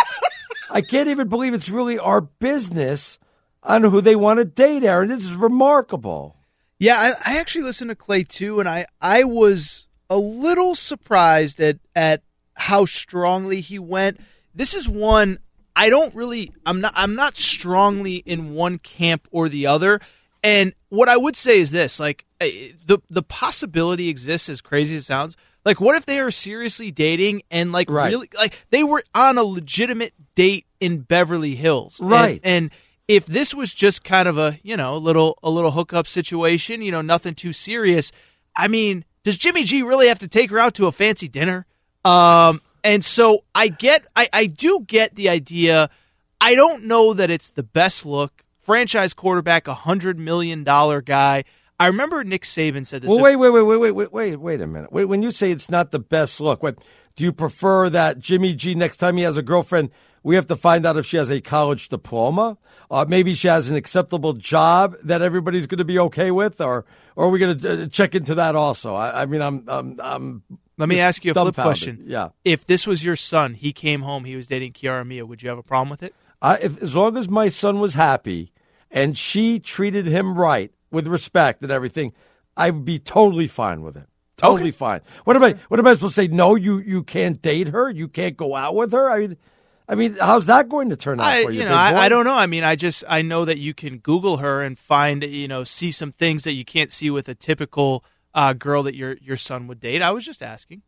I can't even believe it's really our business on who they want to date, Aaron. This is remarkable. Yeah, I, I actually listened to Clay too, and I, I was a little surprised at, at how strongly he went. This is one I don't really, I'm not, I'm not strongly in one camp or the other. And what I would say is this, like, the the possibility exists, as crazy as it sounds. Like, what if they are seriously dating and, like, right. really, like, they were on a legitimate date in Beverly Hills. Right. And, and if this was just kind of a, you know, a little, a little hookup situation, you know, nothing too serious. I mean, does Jimmy G really have to take her out to a fancy dinner? Um, and so I get, I, I do get the idea. I don't know that it's the best look. Franchise quarterback, one hundred million dollars guy. I remember Nick Saban said this. Well, wait, wait, wait, wait, wait, wait, wait, wait a minute. Wait, when you say it's not the best look, what, do you prefer that Jimmy G, next time he has a girlfriend, we have to find out if she has a college diploma? Uh, maybe she has an acceptable job that everybody's going to be okay with, or, or are we going to uh, check into that also? I, I mean, I'm, I'm, I'm. Let me ask you a flip question. Yeah. If this was your son, he came home, he was dating Kiara Mia, would you have a problem with it? I, if, as long as my son was happy and she treated him right with respect and everything, I'd be totally fine with it. Totally okay. fine. What am I? What am I supposed to say? No, you, you can't date her. You can't go out with her. I mean, I mean, how's that going to turn out I, for you? You know, I, I don't know. I mean, I just I know that you can Google her and find, you know, see some things that you can't see with a typical uh, girl that your your son would date. I was just asking.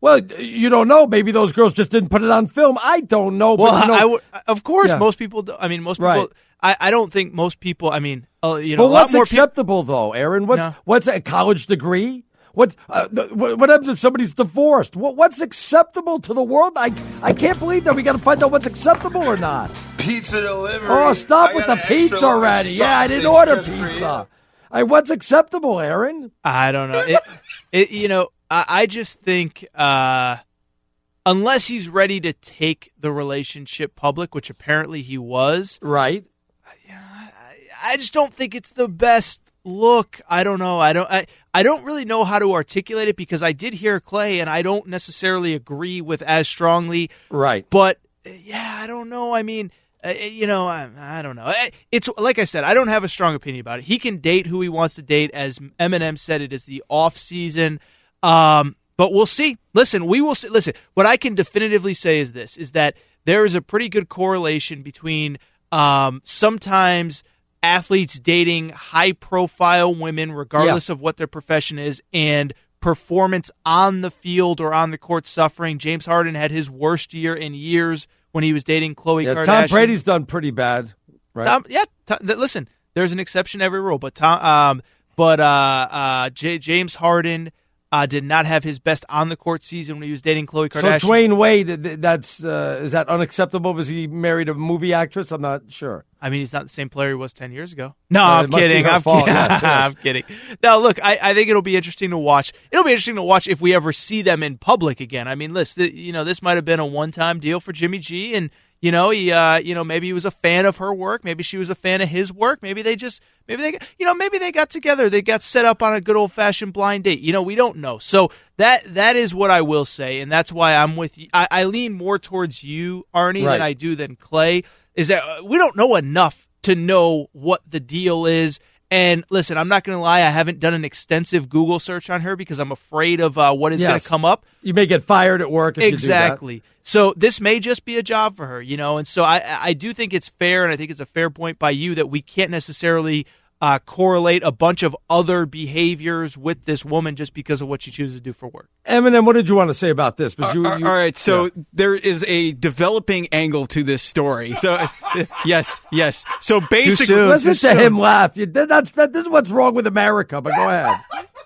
Well, you don't know. Maybe those girls just didn't put it on film. I don't know. Well, but you know, I w- of course, yeah. most people. Do, I mean, most people. Right. I, I don't think most people. I mean, uh, you know, but a lot more. What's acceptable, people, though, Aaron? What's no. what's a college degree? What uh, what, what happens if somebody's divorced? What what's acceptable to the world? I I can't believe that we got to find out what's acceptable or not. Pizza delivery. Oh, stop I with the pizza already! Yeah, I didn't order pizza. I what's acceptable, Aaron? I don't know. It, it you know. I just think uh, unless he's ready to take the relationship public, which apparently he was. Right. I, I just don't think it's the best look. I don't know. I don't I, I don't really know how to articulate it because I did hear Clay, and I don't necessarily agree with as strongly. Right. But, yeah, I don't know. I mean, uh, you know, I, I don't know. It's like I said, I don't have a strong opinion about it. He can date who he wants to date. As Eminem said, it is the off-season. Um, but we'll see. Listen, we will see. Listen, what I can definitively say is this, is that there is a pretty good correlation between um, sometimes athletes dating high-profile women, regardless yeah. of what their profession is, and performance on the field or on the court suffering. James Harden had his worst year in years when he was dating Khloe yeah, Kardashian. Tom Brady's done pretty bad, right? Tom, yeah, Tom, listen, there's an exception to every rule, but Tom, um, but uh, uh, J- James Harden uh, did not have his best on the court season when he was dating Khloe Kardashian. So Dwayne Wade, that's uh, is that unacceptable? Was he married a movie actress? I'm not sure. I mean, he's not the same player he was ten years ago. No, yeah, I'm kidding. I'm, kid- yes, yes. I'm kidding. No, look, I, I think it'll be interesting to watch. It'll be interesting to watch if we ever see them in public again. I mean, listen, th- you know, this might have been a one-time deal for Jimmy G, and you know, he, uh, you know, maybe he was a fan of her work. Maybe she was a fan of his work. Maybe they just, maybe they, you know, maybe they got together. They got set up on a good old fashioned blind date. You know, we don't know. So that that is what I will say, and that's why I'm with you. I, I lean more towards you, Arnie, right. than I do than Clay. Is that we don't know enough to know what the deal is. And listen, I'm not going to lie. I haven't done an extensive Google search on her because I'm afraid of uh, what is yes. going to come up. You may get fired at work if exactly. you do that. So this may just be a job for her, you know. And so I, I do think it's fair, and I think it's a fair point by you that we can't necessarily uh, correlate a bunch of other behaviors with this woman just because of what she chooses to do for work. Eminem, what did you want to say about this? Because you, uh, you, all right, so yeah. there is a developing angle to this story. So yes, yes. So basically, listen to him laugh. You, that's, that, this is what's wrong with America. But go ahead.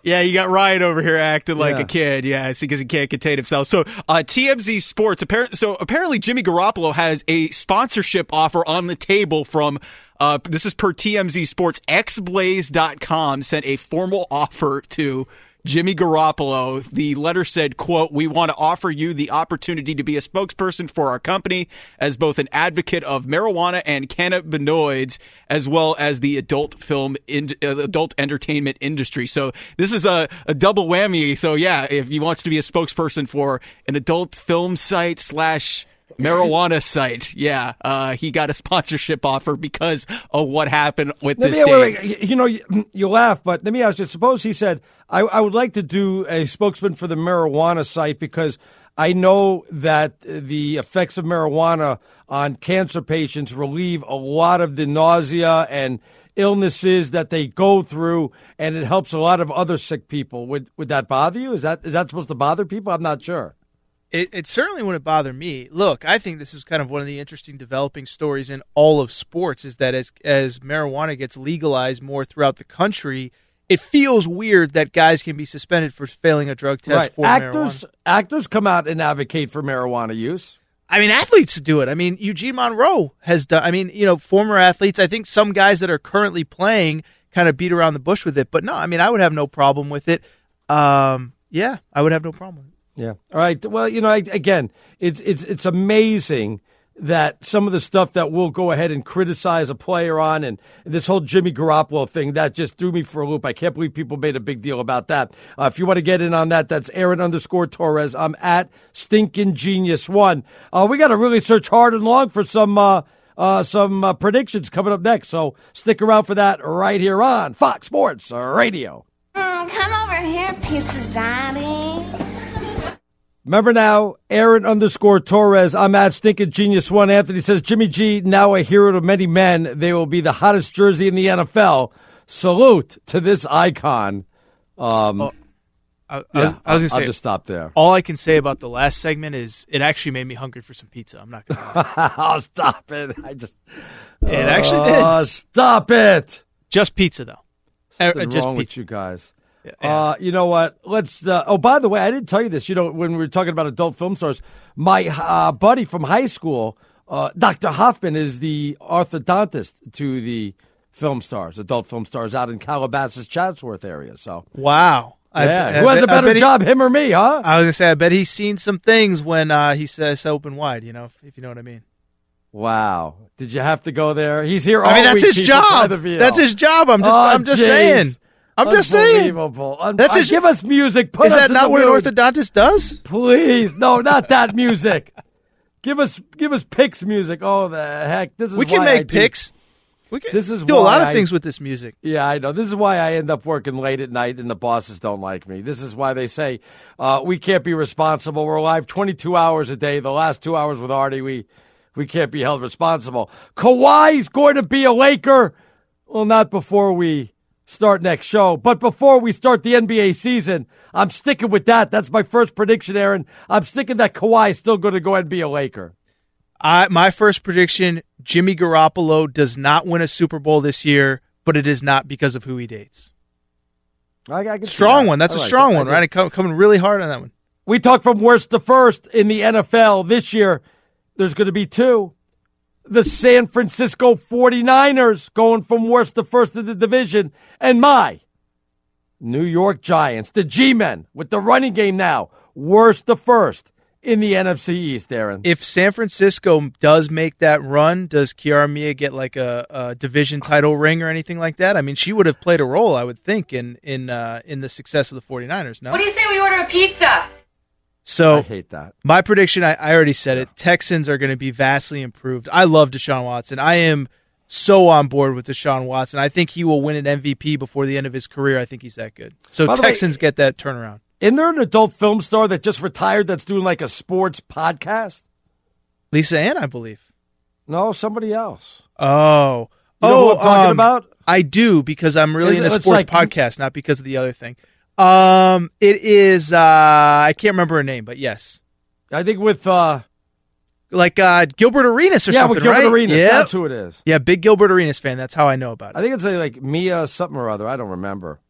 Yeah, you got Ryan over here acting like yeah. a kid. Yeah, it's because he can't contain himself. So uh, T M Z Sports. Apparently, so apparently Jimmy Garoppolo has a sponsorship offer on the table from. Uh, this is per T M Z Sports. X Blaze dot com sent a formal offer to Jimmy Garoppolo. The letter said, quote, "We want to offer you the opportunity to be a spokesperson for our company as both an advocate of marijuana and cannabinoids, as well as the adult film, in, uh, adult entertainment industry." So this is a, a double whammy. So yeah, if he wants to be a spokesperson for an adult film site slash marijuana site, yeah, uh, he got a sponsorship offer because of what happened with let this me, wait, wait. You know, you, you laugh, but let me ask you, suppose he said, I, I would like to do a spokesman for the marijuana site because I know that the effects of marijuana on cancer patients relieve a lot of the nausea and illnesses that they go through, and it helps a lot of other sick people. Would would that bother you? Is that is that supposed to bother people? I'm not sure. It, it certainly wouldn't bother me. Look, I think this is kind of one of the interesting developing stories in all of sports is that as as marijuana gets legalized more throughout the country, it feels weird that guys can be suspended for failing a drug test right. for actors, marijuana. Actors come out and advocate for marijuana use. I mean, athletes do it. I mean, Eugene Monroe has done. I mean, you know, former athletes. I think some guys that are currently playing kind of beat around the bush with it. But no, I mean, I would have no problem with it. Um, yeah, I would have no problem with it. Yeah. All right. Well, you know, I, again, it's it's it's amazing that some of the stuff that we'll go ahead and criticize a player on, and this whole Jimmy Garoppolo thing, that just threw me for a loop. I can't believe people made a big deal about that. Uh, if you want to get in on that, that's Aaron underscore Torres. I'm at Stinkin' Genius One. Uh, we got to really search hard and long for some uh, uh, some uh, predictions coming up next. So stick around for that right here on Fox Sports Radio. Mm, come over here, pizza daddy. Remember now, Aaron underscore Torres. I'm at Stinkin' Genius One. Anthony says, Jimmy G, now a hero to many men. They will be the hottest jersey in the N F L. Salute to this icon. Um, oh, I, I yeah, was, I was gonna I'll say, just stop there. All I can say about the last segment is it actually made me hungry for some pizza. I'm not going to. Oh, stop it. I just. It uh, actually did. Oh, stop it. Just pizza, though. Something uh, just wrong pizza. With you guys. Yeah. Uh, you know what? Let's. Uh, oh, by the way, I didn't tell you this. You know, when we were talking about adult film stars, my uh, buddy from high school, uh, Doctor Hoffman, is the orthodontist to the film stars, adult film stars out in Calabasas, Chatsworth area. So wow. Yeah. I, I, Who has I, a better he, job, him or me, huh? I was going to say, I bet he's seen some things when uh, he says open wide, you know, if, if you know what I mean. Wow. Did you have to go there? He's here all I mean, that's week, his job. That's his job. I'm just, oh, I'm just geez. saying. I'm just saying. Un- That's his- Give us music. Put is us that in not the what mood. An orthodontist does? Please. No, not that music. give us give us picks music. Oh, the heck. This is we can why make I picks. Do- we can this is do a lot of I- things with this music. Yeah, I know. This is why I end up working late at night and the bosses don't like me. This is why they say uh, we can't be responsible. We're live twenty-two hours a day. The last two hours with Artie, we, we can't be held responsible. Kawhi's going to be a Laker. Well, not before we... start next show. But before we start the N B A season, I'm sticking with that. That's my first prediction, Aaron. I'm sticking that Kawhi is still going to go and be a Laker. I, my first prediction, Jimmy Garoppolo does not win a Super Bowl this year, but it is not because of who he dates. I, I strong one. That's I a like strong it. one, right? I'm coming really hard on that one. We talk from worst to first in the N F L this year. There's going to be two. The San Francisco forty-niners going from worst to first in the division. And my New York Giants, the G-Men, with the running game now, worst to first in the N F C East, Aaron. If San Francisco does make that run, does Kiara Mia get like a, a division title ring or anything like that? I mean, she would have played a role, I would think, in in uh, in the success of the forty-niners. No? What do you say we order a pizza? So I hate that. My prediction, I, I already said it. Texans are going to be vastly improved. I love Deshaun Watson. I am so on board with Deshaun Watson. I think he will win an M V P before the end of his career. I think he's that good. So Texans way, get that turnaround. Isn't there an adult film star that just retired that's doing like a sports podcast? Lisa Ann, I believe. No, somebody else. Oh. You know oh, what I'm talking um, about? I do, because I'm really into sports like, podcast, not because of the other thing. Um, it is, uh, I can't remember her name, but yes. I think with, uh, like, uh, Gilbert Arenas or yeah, something, right? Yeah, with Gilbert right? Arenas. Yep. That's who it is. Yeah, big Gilbert Arenas fan. That's how I know about it. I think it's like, like Mia something or other. I don't remember.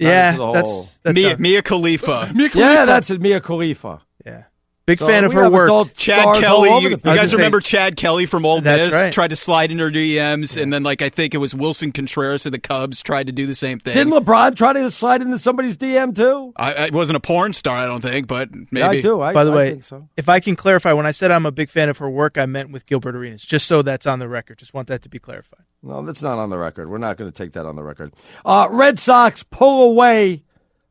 Not yeah, that's, that's Mia, a, Mia Khalifa. Mia Khalifa. Yeah, that's it, Mia Khalifa. Yeah. Big so fan of her work. Chad Kelly. You, you guys remember say, Chad Kelly from Ole Miss? Right. Tried to slide in her D Ms, yeah. and then like I think it was Wilson Contreras of the Cubs tried to do the same thing. Didn't LeBron try to slide into somebody's D M too? I, I wasn't a porn star, I don't think, but maybe. Yeah, I do. I, By the I way, think so. If I can clarify, when I said I'm a big fan of her work, I meant with Gilbert Arenas, just so that's on the record. Just want that to be clarified. No, that's not on the record. We're not going to take that on the record. Uh, Red Sox pull away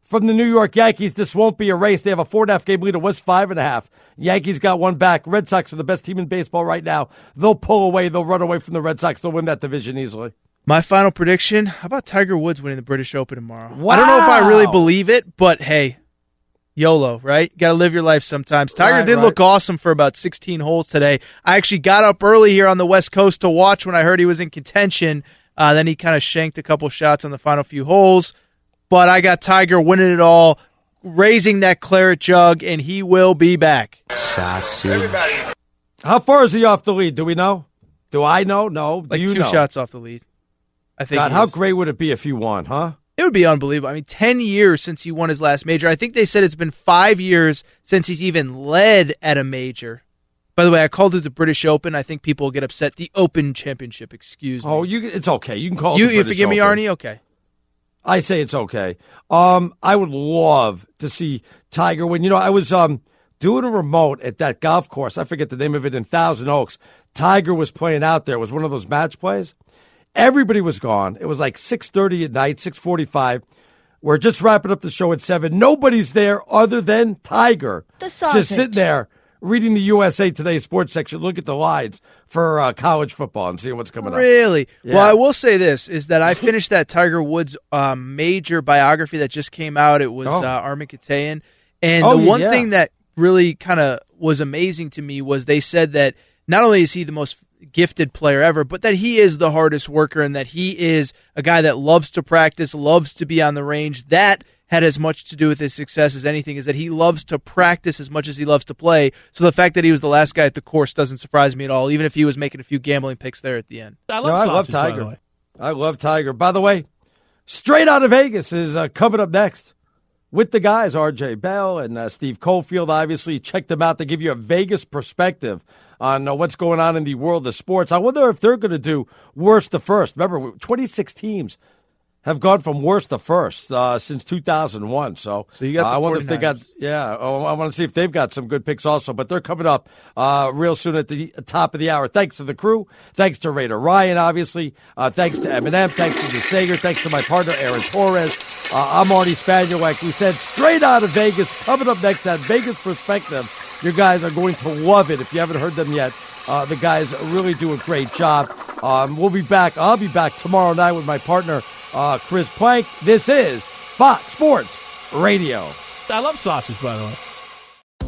from the New York Yankees. This won't be a race. They have a four-and-a-half game lead. It was five-and-a-half. Yankees got one back. Red Sox are the best team in baseball right now. They'll pull away. They'll run away from the Red Sox. They'll win that division easily. My final prediction, how about Tiger Woods winning the British Open tomorrow? Wow. I don't know if I really believe it, but hey, YOLO, right? You got to live your life sometimes. Tiger right, did right. look awesome for about sixteen holes today. I actually got up early here on the West Coast to watch when I heard he was in contention. Uh, then he kind of shanked a couple shots on the final few holes. But I got Tiger winning it all, raising that claret jug, and he will be back. Sassy. Everybody. How far is he off the lead? Do we know? Do I know? No. Do like you two know? Shots off the lead. I think. God, how great would it be if he won, huh? It would be unbelievable. I mean, ten years since he won his last major. I think they said it's been five years since he's even led at a major. By the way, I called it the British Open. I think people will get upset. The Open Championship, excuse me. Oh, you, it's okay. You can call it you, the British Open. You forgive me, Arnie? Okay. I say it's okay. Um, I would love to see Tiger win. You know, I was um, doing a remote at that golf course. I forget the name of it in Thousand Oaks. Tiger was playing out there. It was one of those match plays. Everybody was gone. It was like six thirty at night, six forty-five. We're just wrapping up the show at seven. Nobody's there other than Tiger. The sausage. Just sitting there reading the U S A Today sports section. Look at the lines for uh, college football and see what's coming up. Really? Yeah. Well, I will say this, is that I finished that Tiger Woods uh, major biography that just came out. It was oh. uh, Armin Katayan. And oh, the one yeah. thing that really kind of was amazing to me was they said that not only is he the most gifted player ever, but that he is the hardest worker and that he is a guy that loves to practice, loves to be on the range. That had as much to do with his success as anything, is that he loves to practice as much as he loves to play. So the fact that he was the last guy at the course doesn't surprise me at all, even if he was making a few gambling picks there at the end. I love, no, I love Tiger. I love Tiger. By the way, Straight Out of Vegas is uh, coming up next with the guys, R J Bell and uh, Steve Cofield. Obviously, check them out. They give you a Vegas perspective on uh, what's going on in the world of sports. I wonder if they're going to do worst to first. Remember, twenty-six teams have gone from worst to first uh, since two thousand one. So, so you got uh, I wonder if they got yeah. Oh, I want to see if they've got some good picks also. But they're coming up uh, real soon at the top of the hour. Thanks to the crew. Thanks to Raider Ryan, obviously. Uh, thanks to Eminem. Thanks to the Sager. Thanks to my partner Aaron Torres. Uh, I'm Artie Spaniel. Like we said, Straight Out of Vegas coming up next. That Vegas perspective. You guys are going to love it if you haven't heard them yet. Uh, the guys really do a great job. Um, we'll be back. I'll be back tomorrow night with my partner. Uh, Chris Plank. This is Fox Sports Radio. I love sausage, by the way.